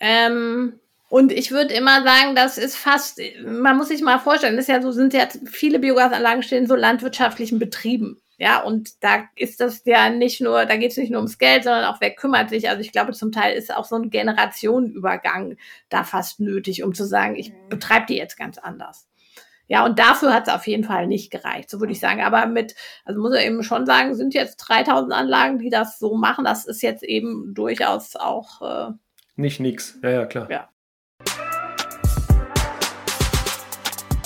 Ähm... Und ich würde immer sagen, das ist fast, man muss sich mal vorstellen, das ist ja so, sind ja viele Biogasanlagen stehen so landwirtschaftlichen Betrieben. Ja, und da ist das ja nicht nur, da geht es nicht nur ums Geld, sondern auch, wer kümmert sich. Also ich glaube, zum Teil ist auch so ein Generationenübergang da fast nötig, um zu sagen, ich betreibe die jetzt ganz anders. Ja, und dafür hat es auf jeden Fall nicht gereicht, so würde ich sagen. Aber mit, also muss ich eben schon sagen, sind jetzt dreitausend Anlagen, die das so machen. Das ist jetzt eben durchaus auch... Äh, nicht nix, ja, ja, klar. Ja.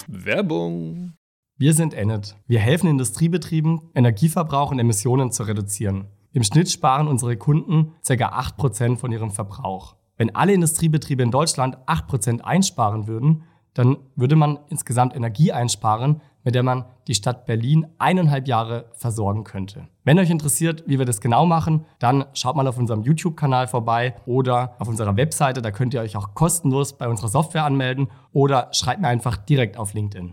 Werbung. Wir sind ENIT. Wir helfen Industriebetrieben, Energieverbrauch und Emissionen zu reduzieren. Im Schnitt sparen unsere Kunden ca. acht Prozent von ihrem Verbrauch. Wenn alle Industriebetriebe in Deutschland acht Prozent einsparen würden, dann würde man insgesamt Energie einsparen, mit der man die Stadt Berlin eineinhalb Jahre versorgen könnte. Wenn euch interessiert, wie wir das genau machen, dann schaut mal auf unserem YouTube-Kanal vorbei oder auf unserer Webseite. Da könnt ihr euch auch kostenlos bei unserer Software anmelden oder schreibt mir einfach direkt auf LinkedIn.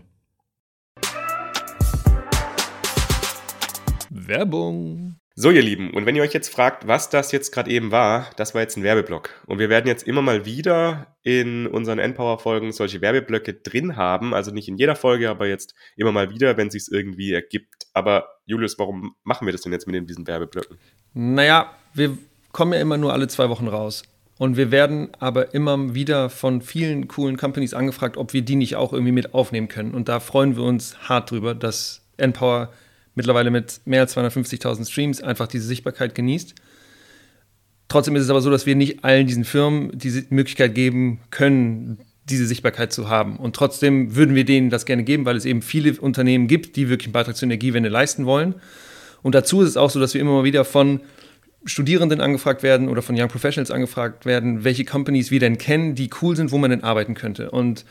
Werbung. So, ihr Lieben, und wenn ihr euch jetzt fragt, was das jetzt gerade eben war, das war jetzt ein Werbeblock. Und wir werden jetzt immer mal wieder in unseren N-Power-Folgen solche Werbeblöcke drin haben. Also nicht in jeder Folge, aber jetzt immer mal wieder, wenn es sich irgendwie ergibt. Aber Julius, warum machen wir das denn jetzt mit diesen Werbeblöcken? Naja, wir kommen ja immer nur alle zwei Wochen raus. Und wir werden aber immer wieder von vielen coolen Companies angefragt, ob wir die nicht auch irgendwie mit aufnehmen können. Und da freuen wir uns hart drüber, dass N-Power mittlerweile mit mehr als zweihundertfünfzigtausend Streams einfach diese Sichtbarkeit genießt. Trotzdem ist es aber so, dass wir nicht allen diesen Firmen die Möglichkeit geben können, diese Sichtbarkeit zu haben. Und trotzdem würden wir denen das gerne geben, weil es eben viele Unternehmen gibt, die wirklich einen Beitrag zur Energiewende leisten wollen. Und dazu ist es auch so, dass wir immer mal wieder von Studierenden angefragt werden oder von Young Professionals angefragt werden, welche Companies wir denn kennen, die cool sind, wo man denn arbeiten könnte. Und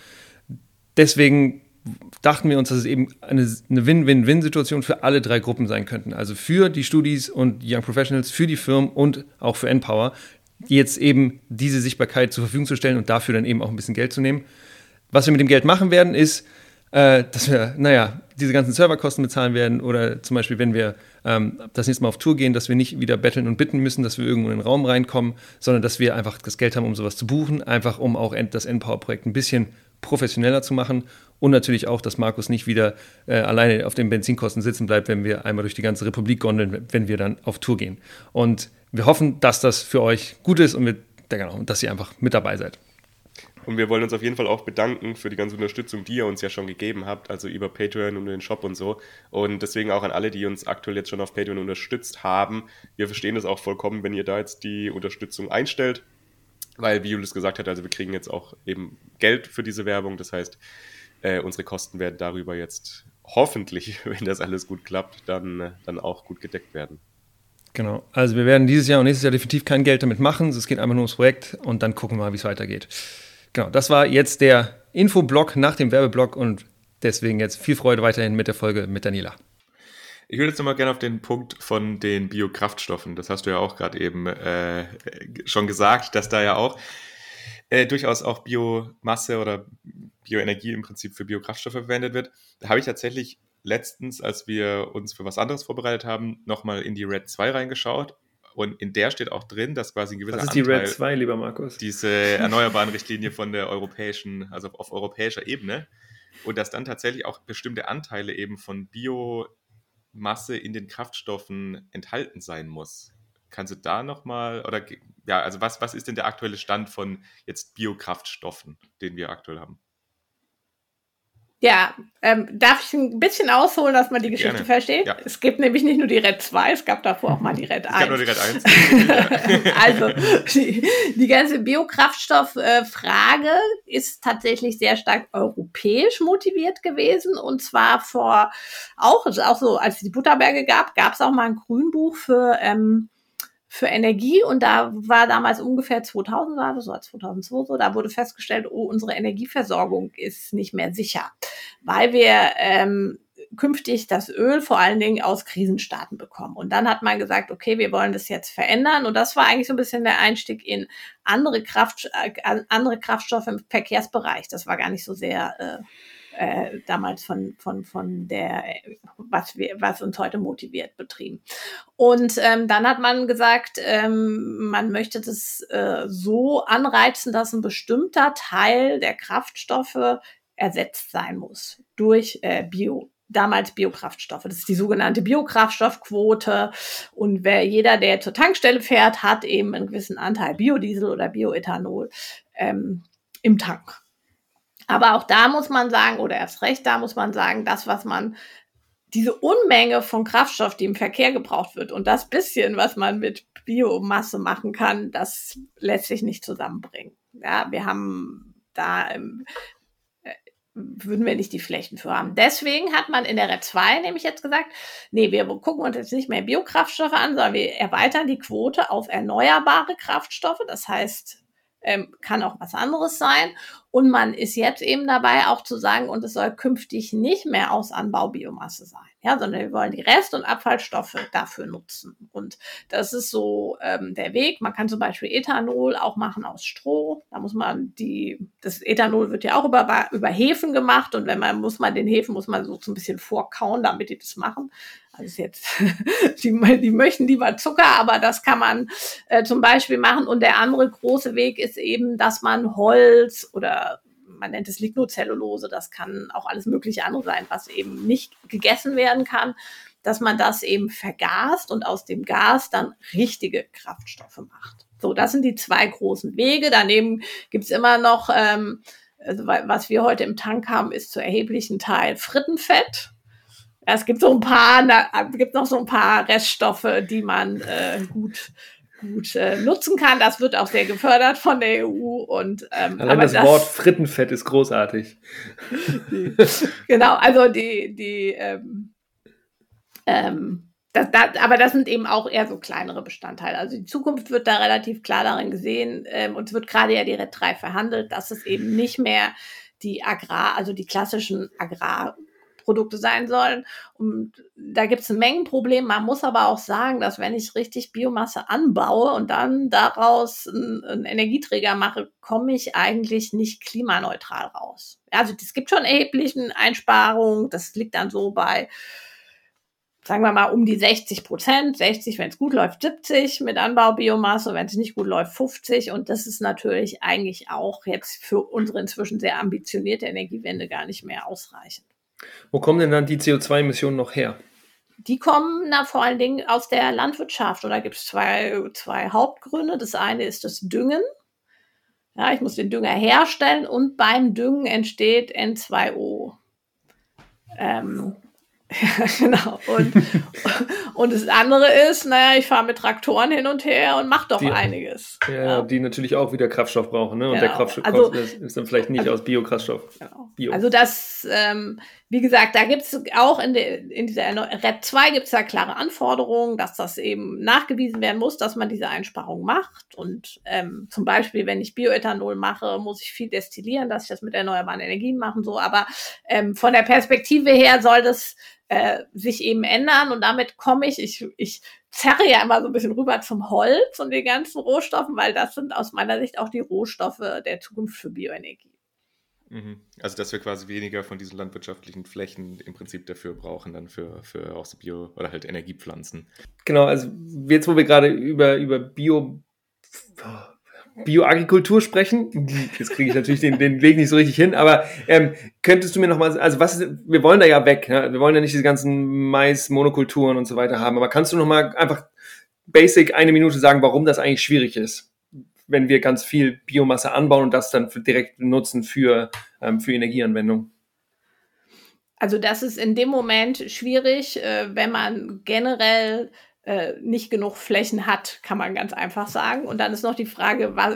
deswegen dachten wir uns, dass es eben eine, eine Win-Win-Win-Situation für alle drei Gruppen sein könnten. Also für die Studis und Young Professionals, für die Firmen und auch für N-Power, jetzt eben diese Sichtbarkeit zur Verfügung zu stellen und dafür dann eben auch ein bisschen Geld zu nehmen. Was wir mit dem Geld machen werden, ist, äh, dass wir, naja, diese ganzen Serverkosten bezahlen werden oder zum Beispiel, wenn wir ähm, das nächste Mal auf Tour gehen, dass wir nicht wieder betteln und bitten müssen, dass wir irgendwo in den Raum reinkommen, sondern dass wir einfach das Geld haben, um sowas zu buchen, einfach um auch das N-Power-Projekt ein bisschen professioneller zu machen und natürlich auch, dass Markus nicht wieder äh, alleine auf den Benzinkosten sitzen bleibt, wenn wir einmal durch die ganze Republik gondeln, wenn wir dann auf Tour gehen. Und wir hoffen, dass das für euch gut ist und wir, genau, dass ihr einfach mit dabei seid. Und wir wollen uns auf jeden Fall auch bedanken für die ganze Unterstützung, die ihr uns ja schon gegeben habt, also über Patreon und den Shop und so. Und deswegen auch an alle, die uns aktuell jetzt schon auf Patreon unterstützt haben. Wir verstehen das auch vollkommen, wenn ihr da jetzt die Unterstützung einstellt. Weil, wie Julius gesagt hat, also wir kriegen jetzt auch eben Geld für diese Werbung. Das heißt, äh, unsere Kosten werden darüber jetzt hoffentlich, wenn das alles gut klappt, dann, dann auch gut gedeckt werden. Genau. Also wir werden dieses Jahr und nächstes Jahr definitiv kein Geld damit machen. Es geht einfach nur ums Projekt und dann gucken wir mal, wie es weitergeht. Genau, das war jetzt der Infoblock nach dem Werbeblock und deswegen jetzt viel Freude weiterhin mit der Folge mit Daniela. Ich würde jetzt nochmal gerne auf den Punkt von den Biokraftstoffen, das hast du ja auch gerade eben äh, schon gesagt, dass da ja auch äh, durchaus auch Biomasse oder Bioenergie im Prinzip für Biokraftstoffe verwendet wird. Da habe ich tatsächlich letztens, als wir uns für was anderes vorbereitet haben, nochmal in die R E D zwei reingeschaut. Und in der steht auch drin, dass quasi ein gewisser Anteil... Das ist die R E D zwei, lieber Markus. Diese erneuerbaren Richtlinie von der europäischen, also auf europäischer Ebene. Und dass dann tatsächlich auch bestimmte Anteile eben von Biomasse in den Kraftstoffen enthalten sein muss. Kannst du da nochmal, oder ja, also was, was ist denn der aktuelle Stand von jetzt Biokraftstoffen, den wir aktuell haben? Ja, ähm, darf ich ein bisschen ausholen, dass man die Geschichte Gerne. versteht? Ja. Es gibt nämlich nicht nur die R E D zwei, es gab davor auch mal die R E D eins. Es gab nur die R E D eins. Also die, die ganze Biokraftstofffrage ist tatsächlich sehr stark europäisch motiviert gewesen. Und zwar vor, auch, auch so, als es die Butterberge gab, gab es auch mal ein Grünbuch für... Ähm, für Energie, und da war damals ungefähr zweitausend, war das, oder zweitausendzwei so, da wurde festgestellt, oh, unsere Energieversorgung ist nicht mehr sicher, weil wir ähm, künftig das Öl vor allen Dingen aus Krisenstaaten bekommen. Und dann hat man gesagt, okay, wir wollen das jetzt verändern, und das war eigentlich so ein bisschen der Einstieg in andere, Kraft, äh, andere Kraftstoffe im Verkehrsbereich. Das war gar nicht so sehr... Äh, Äh, damals von von von der, was wir was uns heute motiviert, betrieben. Und ähm, dann hat man gesagt, ähm, man möchte das äh, so anreizen, dass ein bestimmter Teil der Kraftstoffe ersetzt sein muss durch äh, Bio. Damals Biokraftstoffe. Das ist die sogenannte Biokraftstoffquote. Und wer jeder, der zur Tankstelle fährt, hat eben einen gewissen Anteil Biodiesel oder Bioethanol ähm, im Tank. Aber auch da muss man sagen, oder erst recht, da muss man sagen, das, was man, diese Unmenge von Kraftstoff, die im Verkehr gebraucht wird, und das bisschen, was man mit Biomasse machen kann, das lässt sich nicht zusammenbringen. Ja, wir haben da, äh, würden wir nicht die Flächen für haben. Deswegen hat man in der R E D zwei nämlich jetzt gesagt, nee, wir gucken uns jetzt nicht mehr Biokraftstoffe an, sondern wir erweitern die Quote auf erneuerbare Kraftstoffe, das heißt, Ähm, kann auch was anderes sein. Und man ist jetzt eben dabei, auch zu sagen, und es soll künftig nicht mehr aus Anbaubiomasse sein, ja, sondern wir wollen die Rest- und Abfallstoffe dafür nutzen. Und das ist so ähm, der Weg. Man kann zum Beispiel Ethanol auch machen aus Stroh. Da muss man die, das Ethanol wird ja auch über, über Hefen gemacht, und wenn man, muss man den Hefen, muss man so ein bisschen vorkauen, damit die das machen. Also jetzt, die, die möchten lieber Zucker, aber das kann man äh, zum Beispiel machen. Und der andere große Weg ist eben, dass man Holz oder man nennt es Lignocellulose, das kann auch alles mögliche andere sein, was eben nicht gegessen werden kann, dass man das eben vergast und aus dem Gas dann richtige Kraftstoffe macht. So, das sind die zwei großen Wege. Daneben gibt's immer noch, ähm, also, was wir heute im Tank haben, ist zu erheblichen Teil Frittenfett. Es gibt so ein paar, da gibt noch so ein paar Reststoffe, die man äh, gut, gut äh, nutzen kann. Das wird auch sehr gefördert von der E U. Und, ähm, Allein aber das, das Wort Frittenfett ist großartig. Die, genau, also die, die ähm, ähm, das, das, aber das sind eben auch eher so kleinere Bestandteile. Also die Zukunft wird da relativ klar darin gesehen, ähm, und es wird gerade ja die R E D drei verhandelt, dass es eben nicht mehr die Agrar, also die klassischen Agrar- Produkte sein sollen. Und da gibt es ein Mengenproblem. Man muss aber auch sagen, dass wenn ich richtig Biomasse anbaue und dann daraus einen Energieträger mache, komme ich eigentlich nicht klimaneutral raus. Also es gibt schon erhebliche Einsparungen. Das liegt dann so bei, sagen wir mal, um die sechzig Prozent. sechzig, wenn es gut läuft, siebzig mit Anbaubiomasse. Wenn es nicht gut läuft, fünfzig. Und das ist natürlich eigentlich auch jetzt für unsere inzwischen sehr ambitionierte Energiewende gar nicht mehr ausreichend. Wo kommen denn dann die C O zwei Emissionen noch her? Die kommen na, vor allen Dingen aus der Landwirtschaft. Und da gibt es zwei, zwei Hauptgründe. Das eine ist das Düngen. Ja, ich muss den Dünger herstellen, und beim Düngen entsteht N zwei O. Ähm, ja, genau. Und, Und das andere ist, naja, ich fahre mit Traktoren hin und her und mache doch die, einiges. Ja, ja, die natürlich auch wieder Kraftstoff brauchen, ne? Und genau. Der Kraftstoff also, ist dann vielleicht nicht also, aus Biokraftstoff. Genau. Bio. Also das, ähm, wie gesagt, da gibt es auch in, de, in dieser R E D zwei gibt es da klare Anforderungen, dass das eben nachgewiesen werden muss, dass man diese Einsparung macht. Und ähm, zum Beispiel, wenn ich Bioethanol mache, muss ich viel destillieren, dass ich das mit erneuerbaren Energien mache und so. Aber ähm, von der Perspektive her soll das Äh, sich eben ändern und damit komme ich, ich, ich zerre ja immer so ein bisschen rüber zum Holz und den ganzen Rohstoffen, weil das sind aus meiner Sicht auch die Rohstoffe der Zukunft für Bioenergie. Mhm. Also dass wir quasi weniger von diesen landwirtschaftlichen Flächen im Prinzip dafür brauchen, dann für, für auch so Bio- oder halt Energiepflanzen. Genau, also jetzt, wo wir gerade über, über Bio... Bioagrikultur sprechen. Jetzt kriege ich natürlich den, den Weg nicht so richtig hin, aber ähm, könntest du mir nochmal, also was ist, wir wollen da ja weg, ne? Wir wollen ja nicht diese ganzen Mais-Monokulturen und so weiter haben, aber kannst du nochmal einfach basic eine Minute sagen, warum das eigentlich schwierig ist, wenn wir ganz viel Biomasse anbauen und das dann für, direkt nutzen für, ähm, für Energieanwendung? Also das ist in dem Moment schwierig, äh, wenn man generell nicht genug Flächen hat, kann man ganz einfach sagen. Und dann ist noch die Frage, was,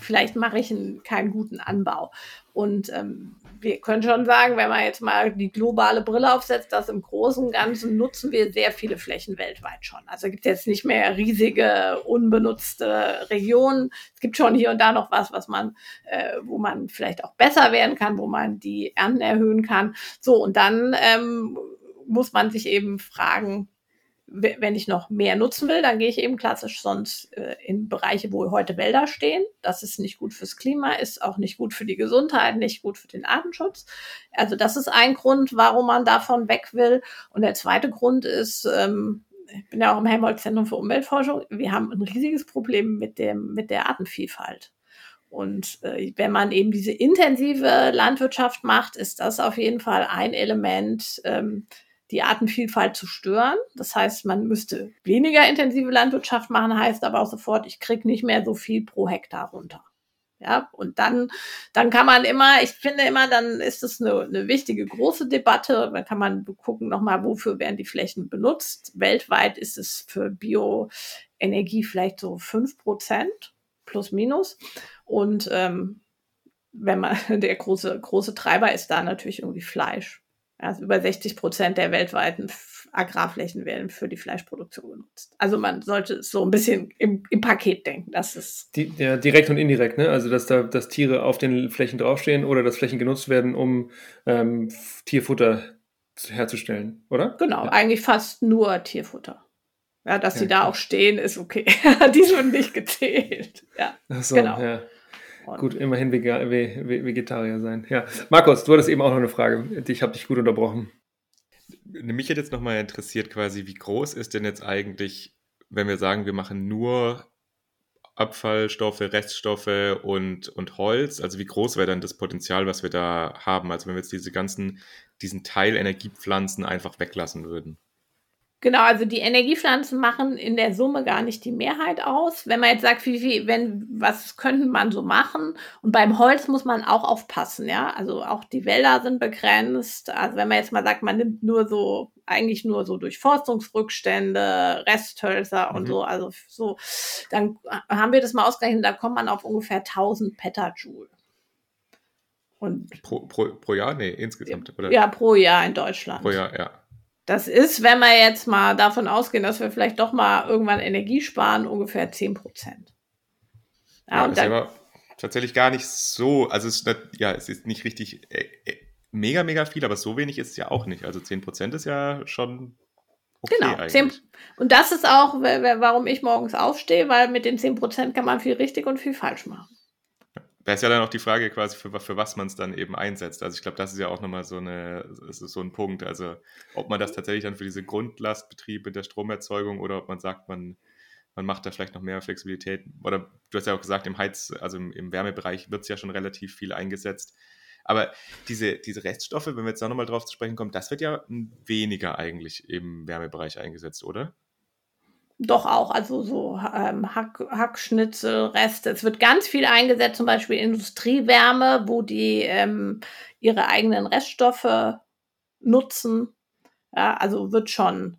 vielleicht mache ich einen, keinen guten Anbau. Und ähm, wir können schon sagen, wenn man jetzt mal die globale Brille aufsetzt, dass im Großen und Ganzen nutzen wir sehr viele Flächen weltweit schon. Also es gibt jetzt nicht mehr riesige, unbenutzte Regionen. Es gibt schon hier und da noch was, was man, äh, wo man vielleicht auch besser werden kann, wo man die Ernten erhöhen kann. So, und dann ähm, muss man sich eben fragen, wenn ich noch mehr nutzen will, dann gehe ich eben klassisch sonst äh, in Bereiche, wo heute Wälder stehen. Das ist nicht gut fürs Klima, ist auch nicht gut für die Gesundheit, nicht gut für den Artenschutz. Also das ist ein Grund, warum man davon weg will. Und der zweite Grund ist, ähm, ich bin ja auch im Helmholtz-Zentrum für Umweltforschung, wir haben ein riesiges Problem mit dem, mit der Artenvielfalt. Und äh, wenn man eben diese intensive Landwirtschaft macht, ist das auf jeden Fall ein Element, ähm, die Artenvielfalt zu stören. Das heißt, man müsste weniger intensive Landwirtschaft machen, heißt aber auch sofort, ich kriege nicht mehr so viel pro Hektar runter. Ja, und dann, dann kann man immer, ich finde immer, dann ist das eine, eine wichtige, große Debatte. Dann kann man gucken nochmal, wofür werden die Flächen benutzt. Weltweit ist es für Bioenergie vielleicht so fünf Prozent plus minus. Und ähm, wenn man der große, große Treiber ist da natürlich irgendwie Fleisch. Also über sechzig Prozent der weltweiten Agrarflächen werden für die Fleischproduktion genutzt. Also man sollte es so ein bisschen im, im Paket denken. Dass es die, ja, direkt und indirekt, ne? Also dass da dass Tiere auf den Flächen draufstehen oder dass Flächen genutzt werden, um ähm, Tierfutter herzustellen, oder? Genau, ja. Eigentlich fast nur Tierfutter. Ja, dass ja, sie klar. Da auch stehen, ist okay. Die sind nicht gezählt. Ja, ach so, genau. Ja. Und gut, immerhin Vega- Ve- Ve- Vegetarier sein. Ja. Markus, du hattest eben auch noch eine Frage. Ich habe dich gut unterbrochen. Mich hätte jetzt nochmal interessiert, quasi, wie groß ist denn jetzt eigentlich, wenn wir sagen, wir machen nur Abfallstoffe, Reststoffe und, und Holz, also wie groß wäre dann das Potenzial, was wir da haben? Also wenn wir jetzt diese ganzen, diesen Teil Energiepflanzen einfach weglassen würden. Genau, also die Energiepflanzen machen in der Summe gar nicht die Mehrheit aus. Wenn man jetzt sagt, wie, wie, wenn, was könnte man so machen? Und beim Holz muss man auch aufpassen, ja. Also auch die Wälder sind begrenzt. Also wenn man jetzt mal sagt, man nimmt nur so, eigentlich nur so Durchforstungsrückstände, Resthölzer und mhm. so, also so, dann haben wir das mal ausgerechnet, da kommt man auf ungefähr tausend Petajoule. Und pro, pro, pro Jahr? Nee, insgesamt, oder? Ja, pro Jahr in Deutschland. Pro Jahr, ja. Das ist, wenn wir jetzt mal davon ausgehen, dass wir vielleicht doch mal irgendwann Energie sparen, ungefähr zehn Prozent. Ja, ja, und das dann, ist aber tatsächlich gar nicht so, also es ist nicht, ja, es ist nicht richtig äh, äh, mega, mega viel, aber so wenig ist es ja auch nicht. Also zehn Prozent ist ja schon okay. Genau, eigentlich. zehn, und das ist auch, warum ich morgens aufstehe, weil mit den zehn Prozent kann man viel richtig und viel falsch machen. Da ist ja dann auch die Frage quasi, für, für was man es dann eben einsetzt. Also ich glaube, das ist ja auch nochmal so, eine, so ein Punkt. Also ob man das tatsächlich dann für diese Grundlastbetriebe der Stromerzeugung oder ob man sagt, man, man macht da vielleicht noch mehr Flexibilität. Oder du hast ja auch gesagt, im Heiz, also im, im Wärmebereich wird es ja schon relativ viel eingesetzt. Aber diese, diese Reststoffe, wenn wir jetzt da nochmal drauf zu sprechen kommen, das wird ja weniger eigentlich im Wärmebereich eingesetzt, oder? Doch auch, also so ähm, Hack, Hackschnitzel, Reste. Es wird ganz viel eingesetzt, zum Beispiel Industriewärme, wo die ähm, ihre eigenen Reststoffe nutzen. Ja, also wird schon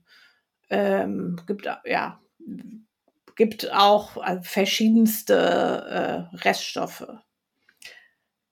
ähm, gibt ja gibt auch verschiedenste äh, Reststoffe.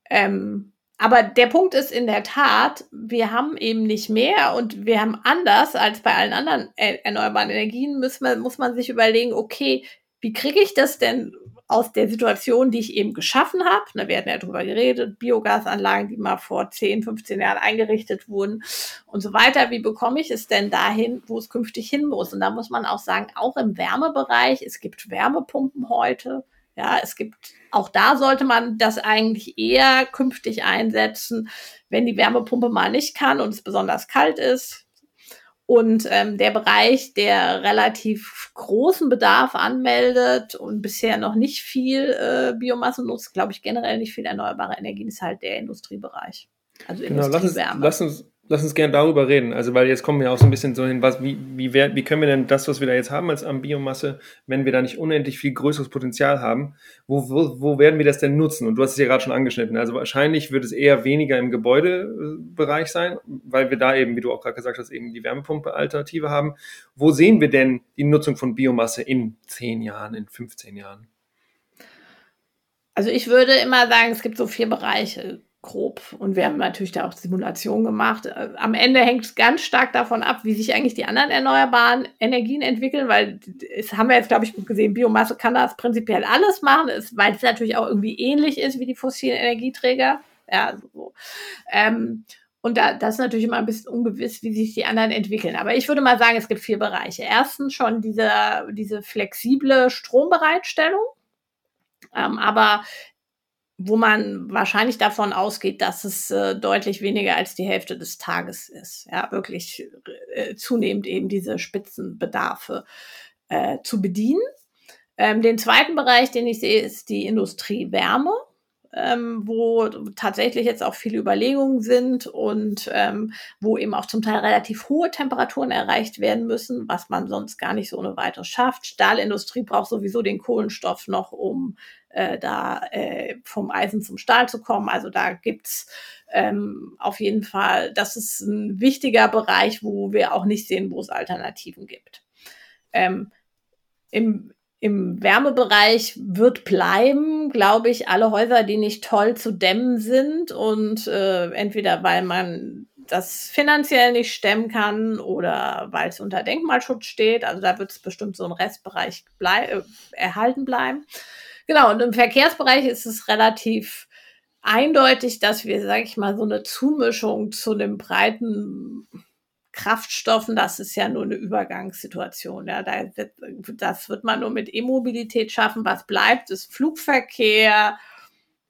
Ähm, aber der Punkt ist in der Tat, wir haben eben nicht mehr und wir haben anders als bei allen anderen erneuerbaren Energien, müssen wir, muss man sich überlegen, okay, wie kriege ich das denn aus der Situation, die ich eben geschaffen habe? Ne, wir hatten ja drüber geredet, Biogasanlagen, die mal vor zehn, fünfzehn Jahren eingerichtet wurden und so weiter. Wie bekomme ich es denn dahin, wo es künftig hin muss? Und da muss man auch sagen, auch im Wärmebereich, es gibt Wärmepumpen heute. Ja, es gibt, auch da sollte man das eigentlich eher künftig einsetzen, wenn die Wärmepumpe mal nicht kann und es besonders kalt ist. Und ähm, der Bereich, der relativ großen Bedarf anmeldet und bisher noch nicht viel äh, Biomasse nutzt, glaube ich generell nicht viel erneuerbare Energien, ist halt der Industriebereich. Also genau, Industriewärme. Lass uns, lass uns, lass uns gerne darüber reden. Also weil jetzt kommen wir auch so ein bisschen so hin, was, wie, wie, wie können wir denn das, was wir da jetzt haben als an Biomasse, wenn wir da nicht unendlich viel größeres Potenzial haben, wo, wo, wo werden wir das denn nutzen? Und du hast es ja gerade schon angeschnitten. Also wahrscheinlich wird es eher weniger im Gebäudebereich sein, weil wir da eben, wie du auch gerade gesagt hast, eben die Wärmepumpe-Alternative haben. Wo sehen wir denn die Nutzung von Biomasse in zehn Jahren, in fünfzehn Jahren? Also ich würde immer sagen, es gibt so vier Bereiche. Grob. Und wir haben natürlich da auch Simulationen gemacht. Am Ende hängt es ganz stark davon ab, wie sich eigentlich die anderen erneuerbaren Energien entwickeln, weil das haben wir jetzt, glaube ich, gesehen, Biomasse kann das prinzipiell alles machen, ist, weil es natürlich auch irgendwie ähnlich ist wie die fossilen Energieträger. Ja, so. Ähm, und da, das ist natürlich immer ein bisschen ungewiss, wie sich die anderen entwickeln. Aber ich würde mal sagen, es gibt vier Bereiche. Erstens schon diese, diese flexible Strombereitstellung. Ähm, aber wo man wahrscheinlich davon ausgeht, dass es äh, deutlich weniger als die Hälfte des Tages ist. Ja, wirklich äh, zunehmend eben diese Spitzenbedarfe äh, zu bedienen. Ähm, den zweiten Bereich, den ich sehe, ist die Industriewärme, ähm, wo tatsächlich jetzt auch viele Überlegungen sind und ähm, wo eben auch zum Teil relativ hohe Temperaturen erreicht werden müssen, was man sonst gar nicht so ohne weiteres schafft. Stahlindustrie braucht sowieso den Kohlenstoff noch, um Äh, da äh, vom Eisen zum Stahl zu kommen. Also da gibt's ähm, auf jeden Fall, das ist ein wichtiger Bereich, wo wir auch nicht sehen, wo es Alternativen gibt. Ähm, im, im Wärmebereich wird bleiben, glaube ich, alle Häuser, die nicht toll zu dämmen sind und äh, entweder weil man das finanziell nicht stemmen kann oder weil es unter Denkmalschutz steht. Also da wird es bestimmt so ein Restbereich blei- äh, erhalten bleiben. Genau, und im Verkehrsbereich ist es relativ eindeutig, dass wir, sage ich mal, so eine Zumischung zu den breiten Kraftstoffen, das ist ja nur eine Übergangssituation. Ja, da, das wird man nur mit E-Mobilität schaffen. Was bleibt, ist Flugverkehr,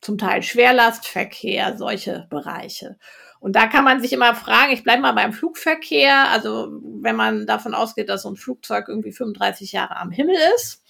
zum Teil Schwerlastverkehr, solche Bereiche. Und da kann man sich immer fragen, ich bleibe mal beim Flugverkehr. Also wenn man davon ausgeht, dass so ein Flugzeug irgendwie fünfunddreißig Jahre am Himmel ist,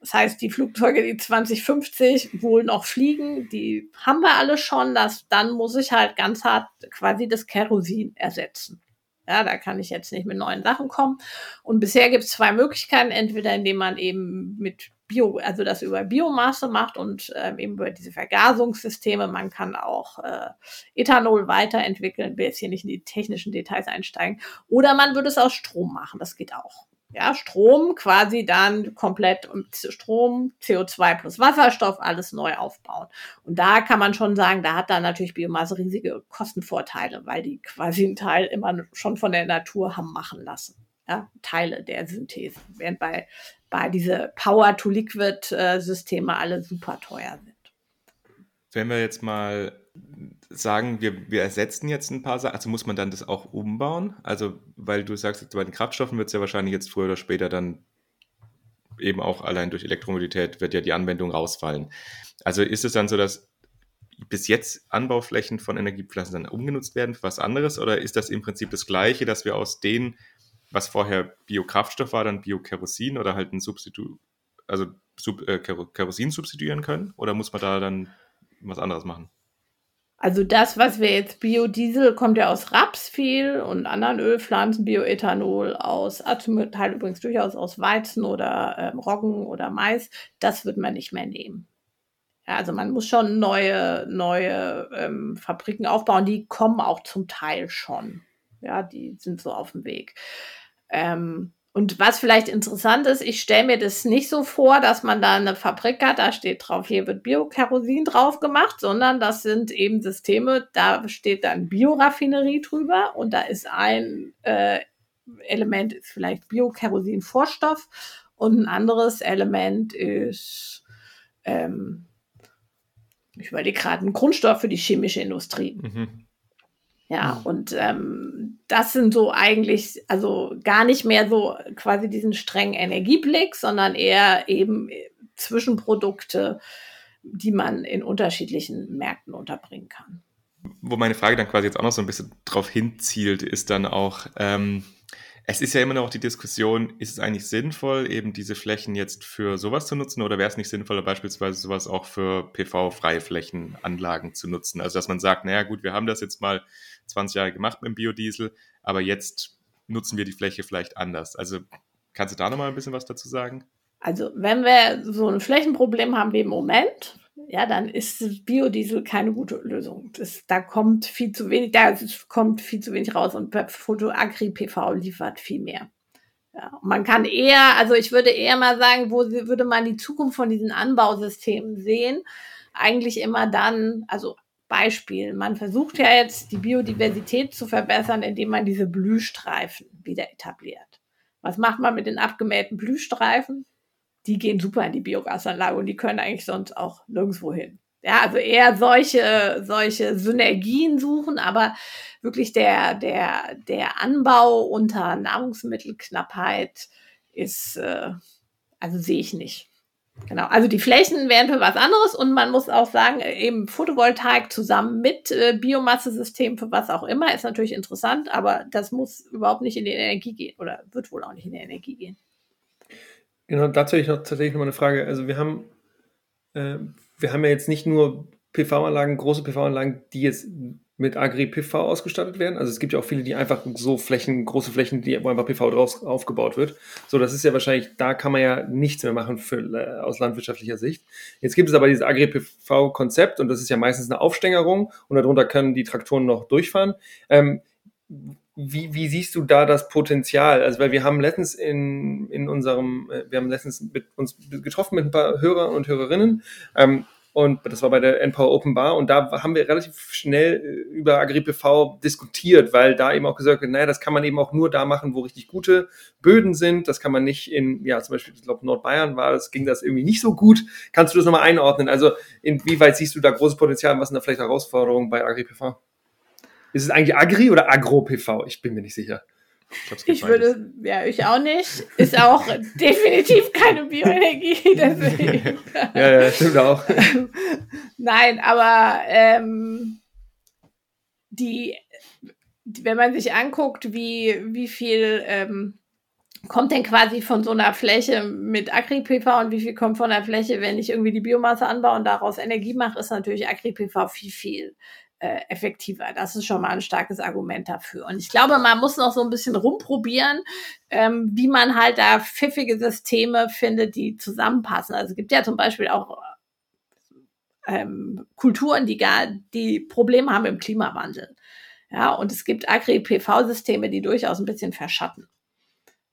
das heißt, die Flugzeuge, die zwanzig fünfzig wohl noch fliegen, die haben wir alle schon. Das, dann muss ich halt ganz hart quasi das Kerosin ersetzen. Ja, da kann ich jetzt nicht mit neuen Sachen kommen. Und bisher gibt es zwei Möglichkeiten. Entweder indem man eben mit Bio, also das über Biomasse macht und ähm, eben über diese Vergasungssysteme. Man kann auch äh, Ethanol weiterentwickeln. Will jetzt hier nicht in die technischen Details einsteigen. Oder man würde es aus Strom machen. Das geht auch. Ja, Strom quasi dann komplett Strom, C O zwei plus Wasserstoff, alles neu aufbauen. Und da kann man schon sagen, da hat dann natürlich Biomasse riesige Kostenvorteile, weil die quasi einen Teil immer schon von der Natur haben machen lassen. Ja, Teile der Synthese, während bei, bei diese Power-to-Liquid-Systeme alle super teuer sind. Wenn wir jetzt mal sagen, wir, wir ersetzen jetzt ein paar Sachen, also muss man dann das auch umbauen? Also, weil du sagst, bei den Kraftstoffen wird es ja wahrscheinlich jetzt früher oder später dann eben auch allein durch Elektromobilität wird ja die Anwendung rausfallen. Also ist es dann so, dass bis jetzt Anbauflächen von Energiepflanzen dann umgenutzt werden für was anderes oder ist das im Prinzip das Gleiche, dass wir aus denen, was vorher Biokraftstoff war, dann Biokerosin oder halt ein Substitu- also Sub- äh, Kerosin substituieren können? Oder muss man da dann was anderes machen? Also das, was wir jetzt, Biodiesel kommt ja aus Raps viel und anderen Ölpflanzen, Bioethanol aus, zum Teil übrigens durchaus aus Weizen oder äh, Roggen oder Mais, das wird man nicht mehr nehmen. Ja, also man muss schon neue, neue ähm, Fabriken aufbauen, die kommen auch zum Teil schon. Ja, die sind so auf dem Weg. Ähm, Und was vielleicht interessant ist, ich stelle mir das nicht so vor, dass man da eine Fabrik hat, da steht drauf, hier wird Biokerosin drauf gemacht, sondern das sind eben Systeme, da steht dann Bioraffinerie drüber und da ist ein äh, Element, ist vielleicht Biokerosin-Vorstoff und ein anderes Element ist, ähm, ich überlege gerade, ein Grundstoff für die chemische Industrie. Mhm. Ja, und ähm, das sind so eigentlich, also gar nicht mehr so quasi diesen strengen Energieblick, sondern eher eben Zwischenprodukte, die man in unterschiedlichen Märkten unterbringen kann. Wo meine Frage dann quasi jetzt auch noch so ein bisschen drauf hinzielt, ist dann auch, ähm, es ist ja immer noch die Diskussion, ist es eigentlich sinnvoll, eben diese Flächen jetzt für sowas zu nutzen oder wäre es nicht sinnvoller, beispielsweise sowas auch für P V-freie Flächenanlagen zu nutzen? Also dass man sagt, naja gut, wir haben das jetzt mal zwanzig Jahre gemacht mit dem Biodiesel, aber jetzt nutzen wir die Fläche vielleicht anders. Also kannst du da nochmal ein bisschen was dazu sagen? Also wenn wir so ein Flächenproblem haben wie im Moment, ja, dann ist Biodiesel keine gute Lösung. Das, da kommt viel zu wenig, da kommt viel zu wenig raus und Photoagri-P V liefert viel mehr. Ja, man kann eher, also ich würde eher mal sagen, wo würde man die Zukunft von diesen Anbausystemen sehen? Eigentlich immer dann, also Beispiel, man versucht ja jetzt die Biodiversität zu verbessern, indem man diese Blühstreifen wieder etabliert. Was macht man mit den abgemähten Blühstreifen? Die gehen super in die Biogasanlage und die können eigentlich sonst auch nirgendwo hin. Ja, also eher solche, solche Synergien suchen, aber wirklich der, der, der Anbau unter Nahrungsmittelknappheit ist, äh, also sehe ich nicht. Genau. Also die Flächen wären für was anderes und man muss auch sagen, eben Photovoltaik zusammen mit äh, Biomassesystemen für was auch immer ist natürlich interessant, aber das muss überhaupt nicht in die Energie gehen oder wird wohl auch nicht in die Energie gehen. Genau, dazu hätte ich noch tatsächlich noch mal eine Frage. Also wir haben, äh, wir haben ja jetzt nicht nur P V-Anlagen, große P V-Anlagen, die jetzt mit Agri-P V ausgestattet werden. Also es gibt ja auch viele, die einfach so Flächen, große Flächen, die einfach P V draus aufgebaut wird. So, das ist ja wahrscheinlich, da kann man ja nichts mehr machen für, äh, aus landwirtschaftlicher Sicht. Jetzt gibt es aber dieses Agri-P V-Konzept und das ist ja meistens eine Aufstängerung und darunter können die Traktoren noch durchfahren. Ähm, Wie, wie siehst du da das Potenzial? Also, weil wir haben letztens in, in unserem, wir haben letztens mit uns getroffen mit ein paar Hörer und Hörerinnen, ähm, und das war bei der N-Power Open Bar und da haben wir relativ schnell über Agri-P V diskutiert, weil da eben auch gesagt wird, naja, das kann man eben auch nur da machen, wo richtig gute Böden sind. Das kann man nicht in, ja, zum Beispiel, ich glaube, Nordbayern war das, ging das irgendwie nicht so gut. Kannst du das nochmal einordnen? Also, inwieweit siehst du da großes Potenzial und was sind da vielleicht Herausforderungen bei Agri-P V? Ist es eigentlich Agri- oder Agro-P V? Ich bin mir nicht sicher. Ich, glaub, es gibt ich würde, ja, ich auch nicht. Ist auch definitiv keine Bioenergie. Deswegen. Ja, ja, stimmt auch. Nein, aber ähm, die, wenn man sich anguckt, wie, wie viel ähm, kommt denn quasi von so einer Fläche mit Agri-P V und wie viel kommt von der Fläche, wenn ich irgendwie die Biomasse anbaue und daraus Energie mache, ist natürlich Agri-P V viel, viel effektiver. Das ist schon mal ein starkes Argument dafür. Und ich glaube, man muss noch so ein bisschen rumprobieren, ähm, wie man halt da pfiffige Systeme findet, die zusammenpassen. Also es gibt ja zum Beispiel auch ähm, Kulturen, die gar, die Probleme haben im Klimawandel. Ja, und es gibt Agri-P V-Systeme, die durchaus ein bisschen verschatten.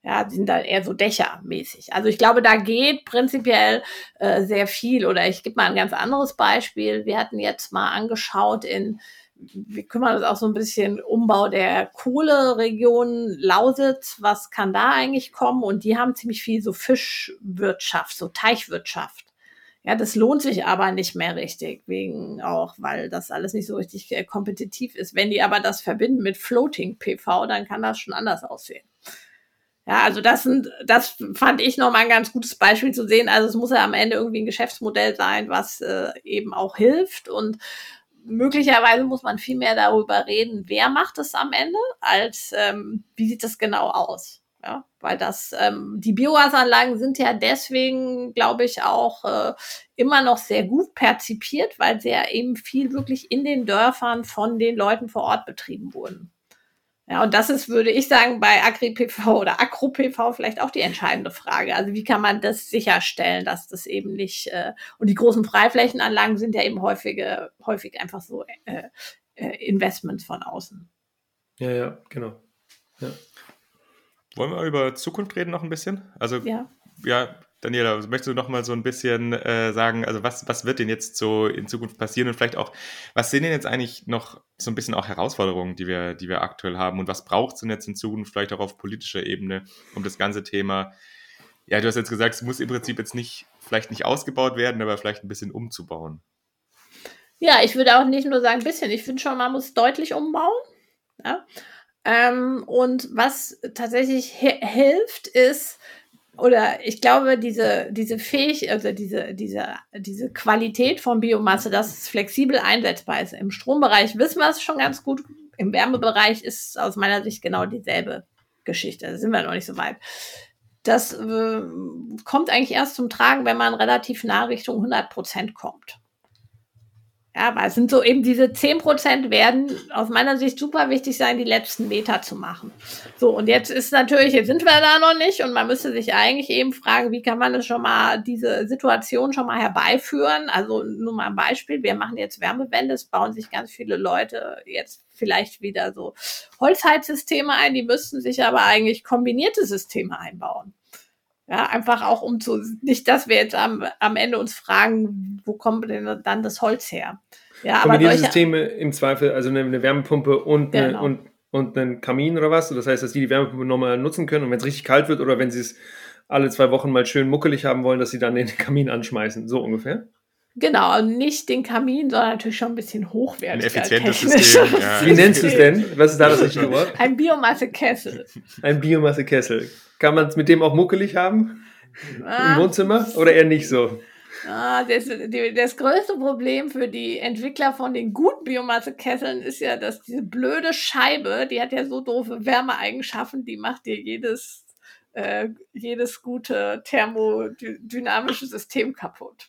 Ja, die sind dann eher so dächermäßig. Also ich glaube, da geht prinzipiell äh, sehr viel. Oder ich gebe mal ein ganz anderes Beispiel. Wir hatten jetzt mal angeschaut in, wir kümmern uns auch so ein bisschen Umbau der Kohleregion Lausitz. Was kann da eigentlich kommen? Und die haben ziemlich viel so Fischwirtschaft, so Teichwirtschaft. Ja, das lohnt sich aber nicht mehr richtig, wegen auch, weil das alles nicht so richtig äh, kompetitiv ist. Wenn die aber das verbinden mit Floating P V, dann kann das schon anders aussehen. Ja, also das sind, das fand ich nochmal ein ganz gutes Beispiel zu sehen. Also es muss ja am Ende irgendwie ein Geschäftsmodell sein, was äh, eben auch hilft. Und möglicherweise muss man viel mehr darüber reden, wer macht es am Ende, als ähm, wie sieht das genau aus. Ja, weil das, ähm, die Biogasanlagen sind ja deswegen, glaube ich, auch äh, immer noch sehr gut perzipiert, weil sehr eben viel wirklich in den Dörfern von den Leuten vor Ort betrieben wurden. Ja, und das ist, würde ich sagen, bei Agri-P V oder Agro-P V vielleicht auch die entscheidende Frage. Also wie kann man das sicherstellen, dass das eben nicht, äh, und die großen Freiflächenanlagen sind ja eben häufige, häufig einfach so äh, äh, Investments von außen. Ja, ja, genau. Ja. Wollen wir über Zukunft reden noch ein bisschen? Also ja, ja Daniela, möchtest du noch mal so ein bisschen äh, sagen, also was, was wird denn jetzt so in Zukunft passieren und vielleicht auch, was sind denn jetzt eigentlich noch so ein bisschen auch Herausforderungen, die wir, die wir aktuell haben und was braucht es denn jetzt in Zukunft vielleicht auch auf politischer Ebene, um das ganze Thema, ja, du hast jetzt gesagt, es muss im Prinzip jetzt nicht, vielleicht nicht ausgebaut werden, aber vielleicht ein bisschen umzubauen. Ja, ich würde auch nicht nur sagen ein bisschen, ich finde schon, man muss deutlich umbauen, ja. Ähm, und was tatsächlich h- hilft ist, oder ich glaube, diese, diese Fähigkeit, also diese, diese, diese Qualität von Biomasse, dass es flexibel einsetzbar ist. Im Strombereich wissen wir es schon ganz gut. Im Wärmebereich ist es aus meiner Sicht genau dieselbe Geschichte. Da sind wir noch nicht so weit. Das äh, kommt eigentlich erst zum Tragen, wenn man relativ nah Richtung hundert Prozent kommt. Ja, weil es sind so eben diese zehn Prozent werden aus meiner Sicht super wichtig sein, die letzten Meter zu machen. So, und jetzt ist natürlich, jetzt sind wir da noch nicht und man müsste sich eigentlich eben fragen, wie kann man das schon mal, diese Situation schon mal herbeiführen? Also nur mal ein Beispiel, wir machen jetzt Wärmewende, es bauen sich ganz viele Leute jetzt vielleicht wieder so Holzheizsysteme ein, die müssten sich aber eigentlich kombinierte Systeme einbauen. Ja, einfach auch um zu, nicht, dass wir jetzt am, am Ende uns fragen, wo kommt denn dann das Holz her? Ja, kombinierte Systeme im Zweifel, also eine, eine Wärmepumpe und, genau. eine, und, und einen Kamin oder was? Das heißt, dass die die Wärmepumpe nochmal nutzen können und wenn es richtig kalt wird oder wenn sie es alle zwei Wochen mal schön muckelig haben wollen, dass sie dann den Kamin anschmeißen, so ungefähr? Genau, nicht den Kamin, sondern natürlich schon ein bisschen hochwertig. Ein effizientes System. Ja. Wie nennst du es denn? Was ist da das richtige Wort? Ein Biomassekessel. Ein Biomassekessel. Kann man es mit dem auch muckelig haben? Ah. Im Wohnzimmer? Oder eher nicht so? Ah, das, die, das größte Problem für die Entwickler von den guten Biomassekesseln ist ja, dass diese blöde Scheibe, die hat ja so doofe Wärmeeigenschaften, die macht dir jedes, äh, jedes gute thermodynamische System kaputt.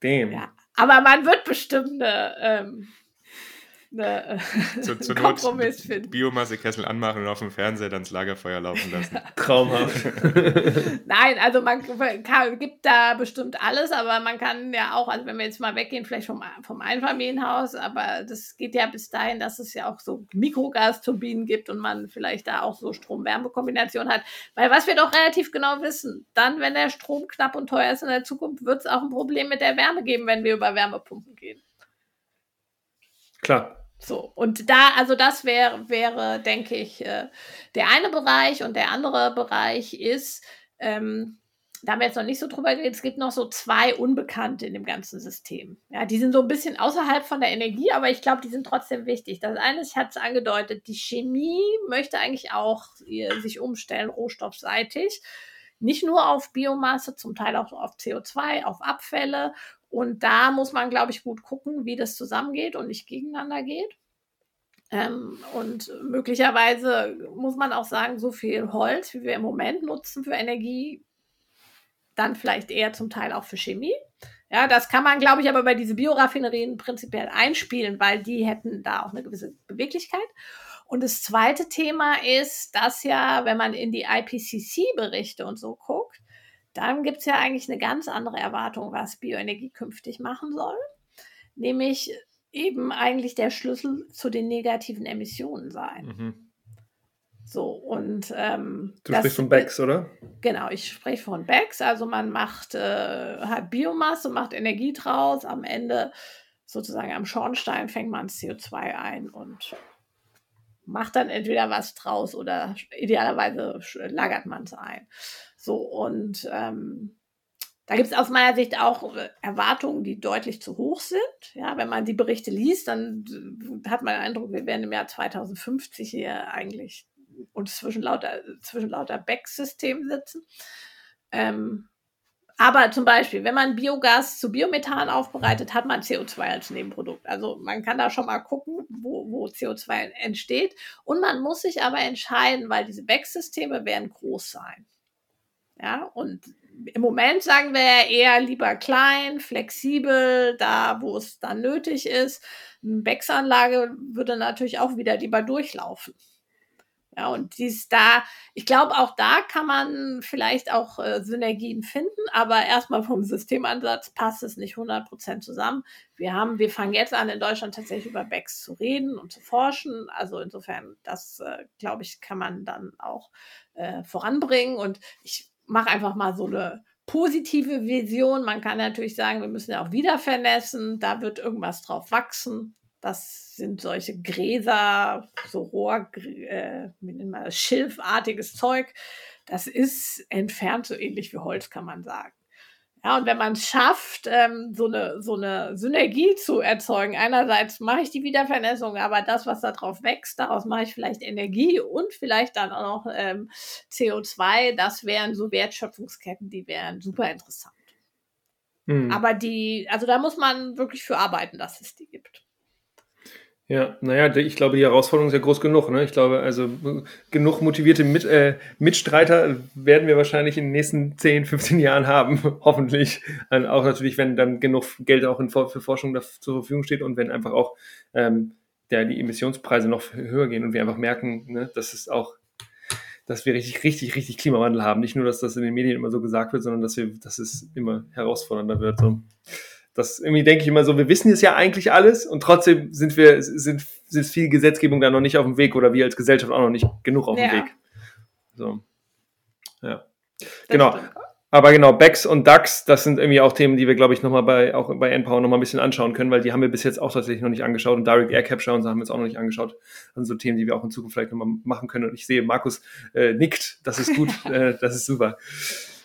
Damn. Ja, aber man wird bestimmt eine, ähm, eine zu, zu Kompromiss Not finden. Biomassekessel anmachen und auf dem Fernseher dann das Lagerfeuer laufen lassen. Traumhaft. Nein, also man kann, gibt da bestimmt alles, aber man kann ja auch, also wenn wir jetzt mal weggehen, vielleicht vom, vom Einfamilienhaus, aber das geht ja bis dahin, dass es ja auch so Mikrogasturbinen gibt und man vielleicht da auch so Strom-Wärme-Kombination hat. Weil was wir doch relativ genau wissen, dann, wenn der Strom knapp und teuer ist in der Zukunft, wird es auch ein Problem mit der Wärme geben, wenn wir über Wärmepumpen gehen. Klar. So, und da, also das wäre, wäre, denke ich, äh, der eine Bereich und der andere Bereich ist, ähm, da haben wir jetzt noch nicht so drüber geredet, es gibt noch so zwei Unbekannte in dem ganzen System. Ja, die sind so ein bisschen außerhalb von der Energie, aber ich glaube, die sind trotzdem wichtig. Das eine ist, ich hatte es angedeutet, die Chemie möchte eigentlich auch ihr, sich umstellen, rohstoffseitig. Nicht nur auf Biomasse, zum Teil auch auf C O zwei, auf Abfälle. Und da muss man, glaube ich, gut gucken, wie das zusammengeht und nicht gegeneinander geht. Ähm, und möglicherweise muss man auch sagen, so viel Holz, wie wir im Moment nutzen für Energie, dann vielleicht eher zum Teil auch für Chemie. Ja, das kann man, glaube ich, aber bei diesen Bioraffinerien prinzipiell einspielen, weil die hätten da auch eine gewisse Beweglichkeit. Und das zweite Thema ist, dass ja, wenn man in die I P C C-Berichte und so guckt, dann gibt es ja eigentlich eine ganz andere Erwartung, was Bioenergie künftig machen soll, nämlich eben eigentlich der Schlüssel zu den negativen Emissionen sein. Mhm. So, und ähm, du sprichst von BECCS, oder? Genau, ich spreche von BECCS. Also man macht äh, halt Biomasse, macht Energie draus, am Ende sozusagen am Schornstein fängt man das C O zwei ein und macht dann entweder was draus oder idealerweise lagert man es ein. So, und ähm, da gibt es aus meiner Sicht auch Erwartungen, die deutlich zu hoch sind. Ja, wenn man die Berichte liest, dann hat man den Eindruck, wir werden im Jahr zweitausendfünfzig hier eigentlich uns zwischen lauter, zwischen lauter BECCS-Systemen sitzen. Ähm, aber zum Beispiel, wenn man Biogas zu Biomethan aufbereitet, hat man C O zwei als Nebenprodukt. Also man kann da schon mal gucken, wo, wo C O zwei entsteht. Und man muss sich aber entscheiden, weil diese BECCS-Systeme werden groß sein. Ja, und im Moment sagen wir ja eher lieber klein, flexibel, da wo es dann nötig ist. Eine BECCS-Anlage würde natürlich auch wieder lieber durchlaufen. Ja, und dies da, ich glaube, auch da kann man vielleicht auch äh, Synergien finden, aber erstmal vom Systemansatz passt es nicht hundert Prozent zusammen. Wir haben, wir fangen jetzt an, in Deutschland tatsächlich über B E C C S zu reden und zu forschen. Also insofern, das, äh, glaube ich, kann man dann auch äh, voranbringen. Und ich mache einfach mal so eine positive Vision. Man kann natürlich sagen, wir müssen ja auch wieder vernetzen, da wird irgendwas drauf wachsen. Das sind solche Gräser, so Rohr, äh, schilfartiges Zeug. Das ist entfernt so ähnlich wie Holz, kann man sagen. Ja, und wenn man es schafft, ähm, so eine, so eine Synergie zu erzeugen, einerseits mache ich die Wiedervernässung, aber das, was da drauf wächst, daraus mache ich vielleicht Energie und vielleicht dann auch noch ähm, C O zwei, das wären so Wertschöpfungsketten, die wären super interessant. Hm. Aber die, also da muss man wirklich für arbeiten, dass es die gibt. Ja, naja, ich glaube, die Herausforderung ist ja groß genug. Ne? Ich glaube, also genug motivierte Mit, äh, Mitstreiter werden wir wahrscheinlich in den nächsten zehn, fünfzehn Jahren haben, hoffentlich. Und auch natürlich, wenn dann genug Geld auch in, für Forschung da zur Verfügung steht und wenn einfach auch ähm, ja, die Emissionspreise noch höher gehen und wir einfach merken, ne, dass es auch, dass wir richtig, richtig, richtig Klimawandel haben. Nicht nur, dass das in den Medien immer so gesagt wird, sondern dass wir, dass es immer herausfordernder wird. So. Das irgendwie denke ich immer so, wir wissen es ja eigentlich alles und trotzdem sind wir, sind, sind viel Gesetzgebung da noch nicht auf dem Weg oder wir als Gesellschaft auch noch nicht genug auf dem ja. Weg. So. Ja. Das genau. Stimmt. Aber genau, B E C C S und D A X, das sind irgendwie auch Themen, die wir, glaube ich, nochmal bei, auch bei N-Power nochmal ein bisschen anschauen können, weil die haben wir bis jetzt auch tatsächlich noch nicht angeschaut und Direct Air Capture und so haben wir jetzt auch noch nicht angeschaut. Das sind so Themen, die wir auch in Zukunft vielleicht nochmal machen können und ich sehe, Markus äh, nickt, das ist gut, äh, das ist super.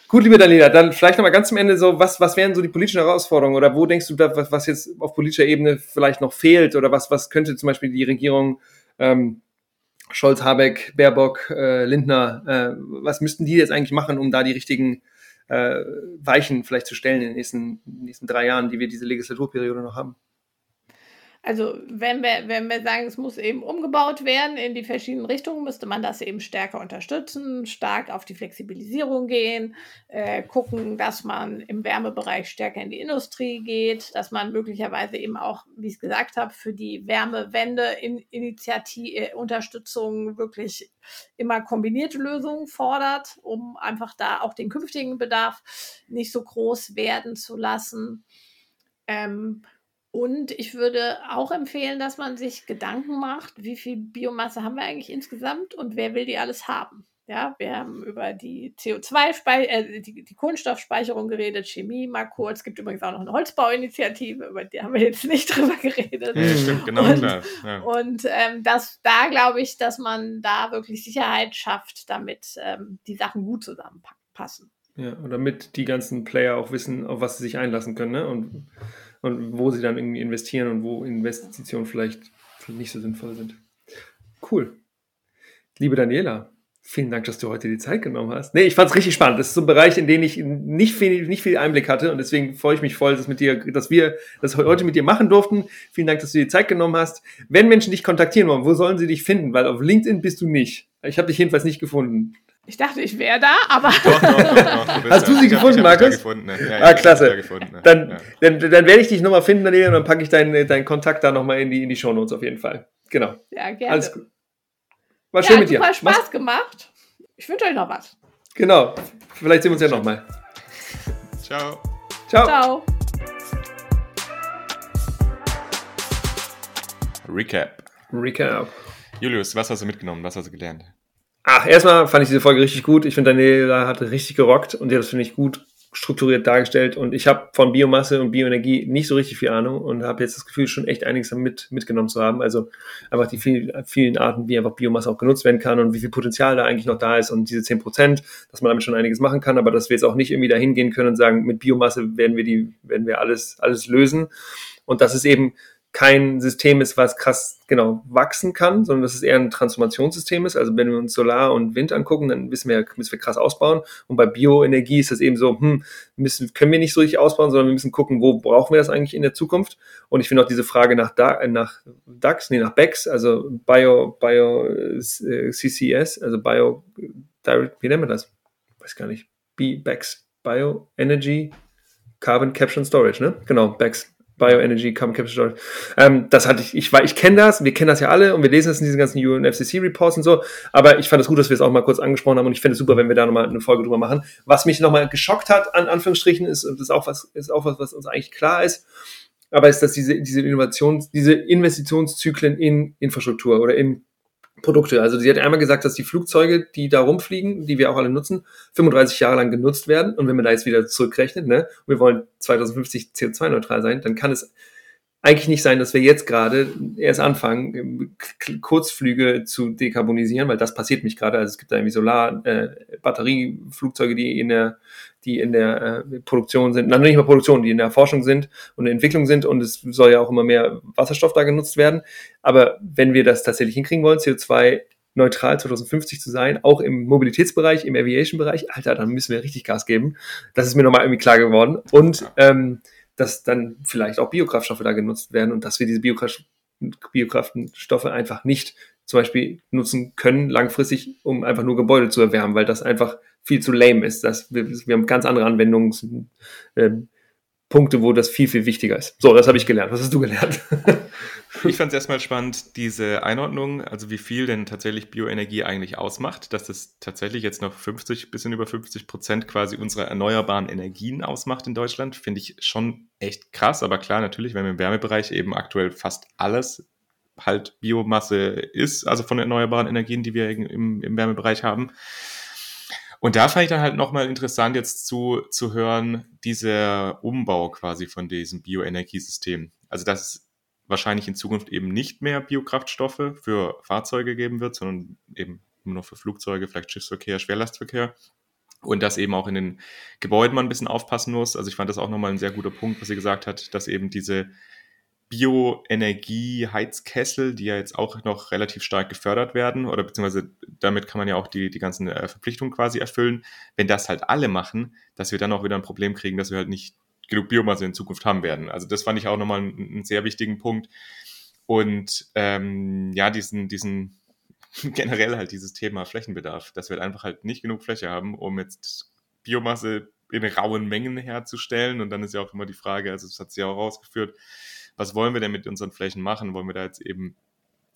Gut, liebe Daniela, dann vielleicht nochmal ganz zum Ende so, was, was wären so die politischen Herausforderungen oder wo denkst du, was, was jetzt auf politischer Ebene vielleicht noch fehlt oder was, was könnte zum Beispiel die Regierung ähm, Scholz, Habeck, Baerbock, äh, Lindner, äh, was müssten die jetzt eigentlich machen, um da die richtigen äh, Weichen vielleicht zu stellen in den nächsten, in den nächsten drei Jahren, die wir diese Legislaturperiode noch haben? Also wenn wir, wenn wir sagen, es muss eben umgebaut werden in die verschiedenen Richtungen, müsste man das eben stärker unterstützen, stark auf die Flexibilisierung gehen, äh, gucken, dass man im Wärmebereich stärker in die Industrie geht, dass man möglicherweise eben auch, wie ich es gesagt habe, für die Wärmewende in Initiative Unterstützung wirklich immer kombinierte Lösungen fordert, um einfach da auch den künftigen Bedarf nicht so groß werden zu lassen. Ähm, Und ich würde auch empfehlen, dass man sich Gedanken macht, wie viel Biomasse haben wir eigentlich insgesamt und wer will die alles haben? Ja, wir haben über die C O zwei, äh, die, die Kohlenstoffspeicherung geredet, Chemie mal kurz. Es gibt übrigens auch noch eine Holzbauinitiative, über die haben wir jetzt nicht drüber geredet. Ja, stimmt, genau, und, klar. Ja. Und ähm, das, da glaube ich, dass man da wirklich Sicherheit schafft, damit ähm, die Sachen gut zusammenpassen. Ja, und damit die ganzen Player auch wissen, auf was sie sich einlassen können, ne? Und Und wo sie dann irgendwie investieren und wo Investitionen vielleicht nicht so sinnvoll sind. Cool. Liebe Daniela, vielen Dank, dass du heute die Zeit genommen hast. Nee, ich fand es richtig spannend. Das ist so ein Bereich, in den ich nicht viel, nicht viel Einblick hatte. Und deswegen freue ich mich voll, dass, mit dir, dass wir das heute mit dir machen durften. Vielen Dank, dass du dir die Zeit genommen hast. Wenn Menschen dich kontaktieren wollen, wo sollen sie dich finden? Weil auf LinkedIn bist du nicht. Ich habe dich jedenfalls nicht gefunden. Ich dachte, ich wäre da, aber... Doch, doch, doch, doch. Du hast du sie ja. gefunden, ich hab, ich Markus? Gefunden, ne? ja, ah, klasse. Da gefunden, ne? Dann, ja. dann, dann werde ich dich nochmal finden, Daniela, und dann packe ich deinen, deinen Kontakt da nochmal in die, in die Shownotes auf jeden Fall. Genau. Ja, gerne. Alles gut. War schön ja, mit dir. Hat super Spaß Mach's. gemacht. Ich wünsche euch noch was. Genau. Vielleicht sehen wir uns ja nochmal. Ciao. Ciao. Ciao. Recap. Recap. Julius, was hast du mitgenommen? Was hast du gelernt? Ach, erstmal fand ich diese Folge richtig gut. Ich finde, Daniela hat richtig gerockt und die hat das, finde ich, gut strukturiert dargestellt. Und ich habe von Biomasse und Bioenergie nicht so richtig viel Ahnung und habe jetzt das Gefühl, schon echt einiges damit mitgenommen zu haben. Also einfach die viel, vielen Arten, wie einfach Biomasse auch genutzt werden kann und wie viel Potenzial da eigentlich noch da ist und diese zehn Prozent, dass man damit schon einiges machen kann, aber dass wir jetzt auch nicht irgendwie da hingehen können und sagen, mit Biomasse werden wir die, werden wir alles, alles lösen. Und das ist eben kein System ist, was krass genau wachsen kann, sondern dass es eher ein Transformationssystem ist. Also wenn wir uns Solar und Wind angucken, dann wissen wir, müssen wir krass ausbauen. Und bei Bioenergie ist das eben so, hm, müssen, können wir nicht so richtig ausbauen, sondern wir müssen gucken, wo brauchen wir das eigentlich in der Zukunft? Und ich finde auch diese Frage nach, da, nach D A X, nee, nach B E C C S, also Bio, Bio äh, C C S, also Bio Direct, wie nennen wir das? Weiß gar nicht. B E C C S, Bioenergy, Carbon Capture and Storage, ne? Genau, B E C C S. Bioenergy, Carbon Capture Storage. Ähm, das hatte ich, ich war, ich kenne das, wir kennen das ja alle und wir lesen das in diesen ganzen U N F C C-Reports und so, aber ich fand es gut, dass wir es auch mal kurz angesprochen haben und ich finde es super, wenn wir da nochmal eine Folge drüber machen. Was mich nochmal geschockt hat, an Anführungsstrichen, ist, das ist auch was, ist auch was, was uns eigentlich klar ist, aber ist, dass diese, diese Innovations, diese Investitionszyklen in Infrastruktur oder in Produkte, also sie hat einmal gesagt, dass die Flugzeuge, die da rumfliegen, die wir auch alle nutzen, fünfunddreißig Jahre lang genutzt werden. Und wenn man da jetzt wieder zurückrechnet, ne, wir wollen zwanzig fünfzig C O zwei neutral sein, dann kann es eigentlich nicht sein, dass wir jetzt gerade erst anfangen, Kurzflüge zu dekarbonisieren, weil das passiert nicht gerade. Also es gibt da irgendwie Solar, äh, Batterieflugzeuge, die in der, die in der äh, Produktion sind, nein, nicht mal Produktion, die in der Forschung sind und in der Entwicklung sind und es soll ja auch immer mehr Wasserstoff da genutzt werden. Aber wenn wir das tatsächlich hinkriegen wollen, C O zwei neutral zwanzig fünfzig zu sein, auch im Mobilitätsbereich, im Aviation-Bereich, Alter, dann müssen wir richtig Gas geben. Das ist mir nochmal irgendwie klar geworden. Und ähm, dass dann vielleicht auch Biokraftstoffe da genutzt werden und dass wir diese Biokraftstoffe einfach nicht zum Beispiel nutzen können, langfristig, um einfach nur Gebäude zu erwärmen, weil das einfach viel zu lame ist. Das, wir, wir haben ganz andere Anwendungspunkte, ähm, wo das viel, viel wichtiger ist. So, das habe ich gelernt. Was hast du gelernt? Ich fand es erstmal spannend, diese Einordnung, also wie viel denn tatsächlich Bioenergie eigentlich ausmacht, dass das tatsächlich jetzt noch fünfzig, bisschen über fünfzig Prozent quasi unserer erneuerbaren Energien ausmacht in Deutschland, finde ich schon echt krass. Aber klar, natürlich, wenn wir im Wärmebereich eben aktuell fast alles halt Biomasse ist, also von erneuerbaren Energien, die wir im, im Wärmebereich haben. Und da fand ich dann halt nochmal interessant jetzt zu, zu hören, dieser Umbau quasi von diesem Bioenergiesystem. Also dass es wahrscheinlich in Zukunft eben nicht mehr Biokraftstoffe für Fahrzeuge geben wird, sondern eben nur für Flugzeuge, vielleicht Schiffsverkehr, Schwerlastverkehr. Und dass eben auch in den Gebäuden man ein bisschen aufpassen muss. Also ich fand das auch nochmal ein sehr guter Punkt, was sie gesagt hat, dass eben diese Bioenergie-Heizkessel, die ja jetzt auch noch relativ stark gefördert werden, oder beziehungsweise damit kann man ja auch die, die ganzen Verpflichtungen quasi erfüllen, wenn das halt alle machen, dass wir dann auch wieder ein Problem kriegen, dass wir halt nicht genug Biomasse in Zukunft haben werden. Also das fand ich auch nochmal einen, einen sehr wichtigen Punkt. Und ähm, ja, diesen, diesen generell halt dieses Thema Flächenbedarf, dass wir halt einfach halt nicht genug Fläche haben, um jetzt Biomasse in rauen Mengen herzustellen. Und dann ist ja auch immer die Frage, also das hat sie ja auch rausgeführt, was wollen wir denn mit unseren Flächen machen? Wollen wir da jetzt eben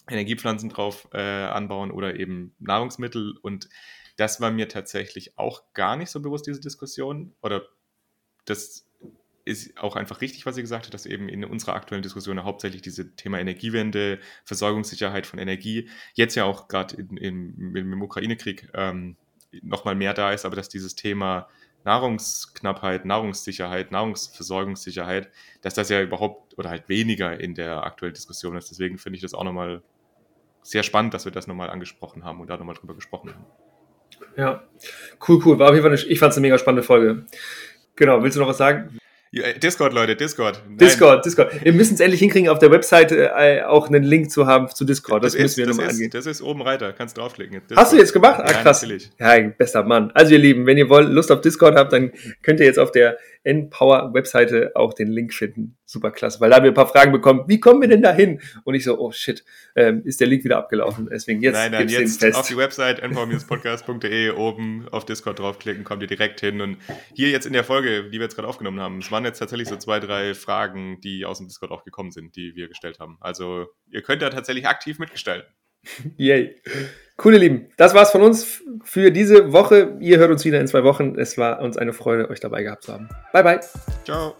Energiepflanzen drauf äh, anbauen oder eben Nahrungsmittel? Und das war mir tatsächlich auch gar nicht so bewusst, diese Diskussion. Oder das ist auch einfach richtig, was sie gesagt hat, dass eben in unserer aktuellen Diskussion hauptsächlich dieses Thema Energiewende, Versorgungssicherheit von Energie, jetzt ja auch gerade im Ukraine-Krieg ähm, nochmal mehr da ist, aber dass dieses Thema Nahrungsknappheit, Nahrungssicherheit, Nahrungsversorgungssicherheit, dass das ja überhaupt oder halt weniger in der aktuellen Diskussion ist. Deswegen finde ich das auch nochmal sehr spannend, dass wir das nochmal angesprochen haben und da nochmal drüber gesprochen haben. Ja, cool, cool. War auf jeden Fall eine, ich fand es eine mega spannende Folge. Genau, willst du noch was sagen? Discord, Leute, Discord. Nein. Discord, Discord. Wir müssen es endlich hinkriegen, auf der Website äh, auch einen Link zu haben zu Discord. Das, das müssen wir nochmal angehen. Das ist oben Reiter, kannst draufklicken. Discord. Hast du jetzt gemacht? Ah, krass. Nein, ja, bester Mann. Also ihr Lieben, wenn ihr wollt, Lust auf Discord habt, dann könnt ihr jetzt auf der N-Power-Webseite auch den Link finden. Super klasse, weil da haben wir ein paar Fragen bekommen. Wie kommen wir denn da hin? Und ich so, oh shit, ähm, ist der Link wieder abgelaufen. Deswegen jetzt nein, nein, gibt's jetzt den Test. Auf die Website enpower Bindestrich podcast Punkt de oben auf Discord draufklicken, kommt ihr direkt hin. Und hier jetzt in der Folge, die wir jetzt gerade aufgenommen haben, es waren jetzt tatsächlich so zwei, drei Fragen, die aus dem Discord auch gekommen sind, die wir gestellt haben. Also ihr könnt da tatsächlich aktiv mitgestalten. Yay. Cool, ihr Lieben. Das war's von uns für diese Woche. Ihr hört uns wieder in zwei Wochen. Es war uns eine Freude, euch dabei gehabt zu haben. Bye, bye. Ciao.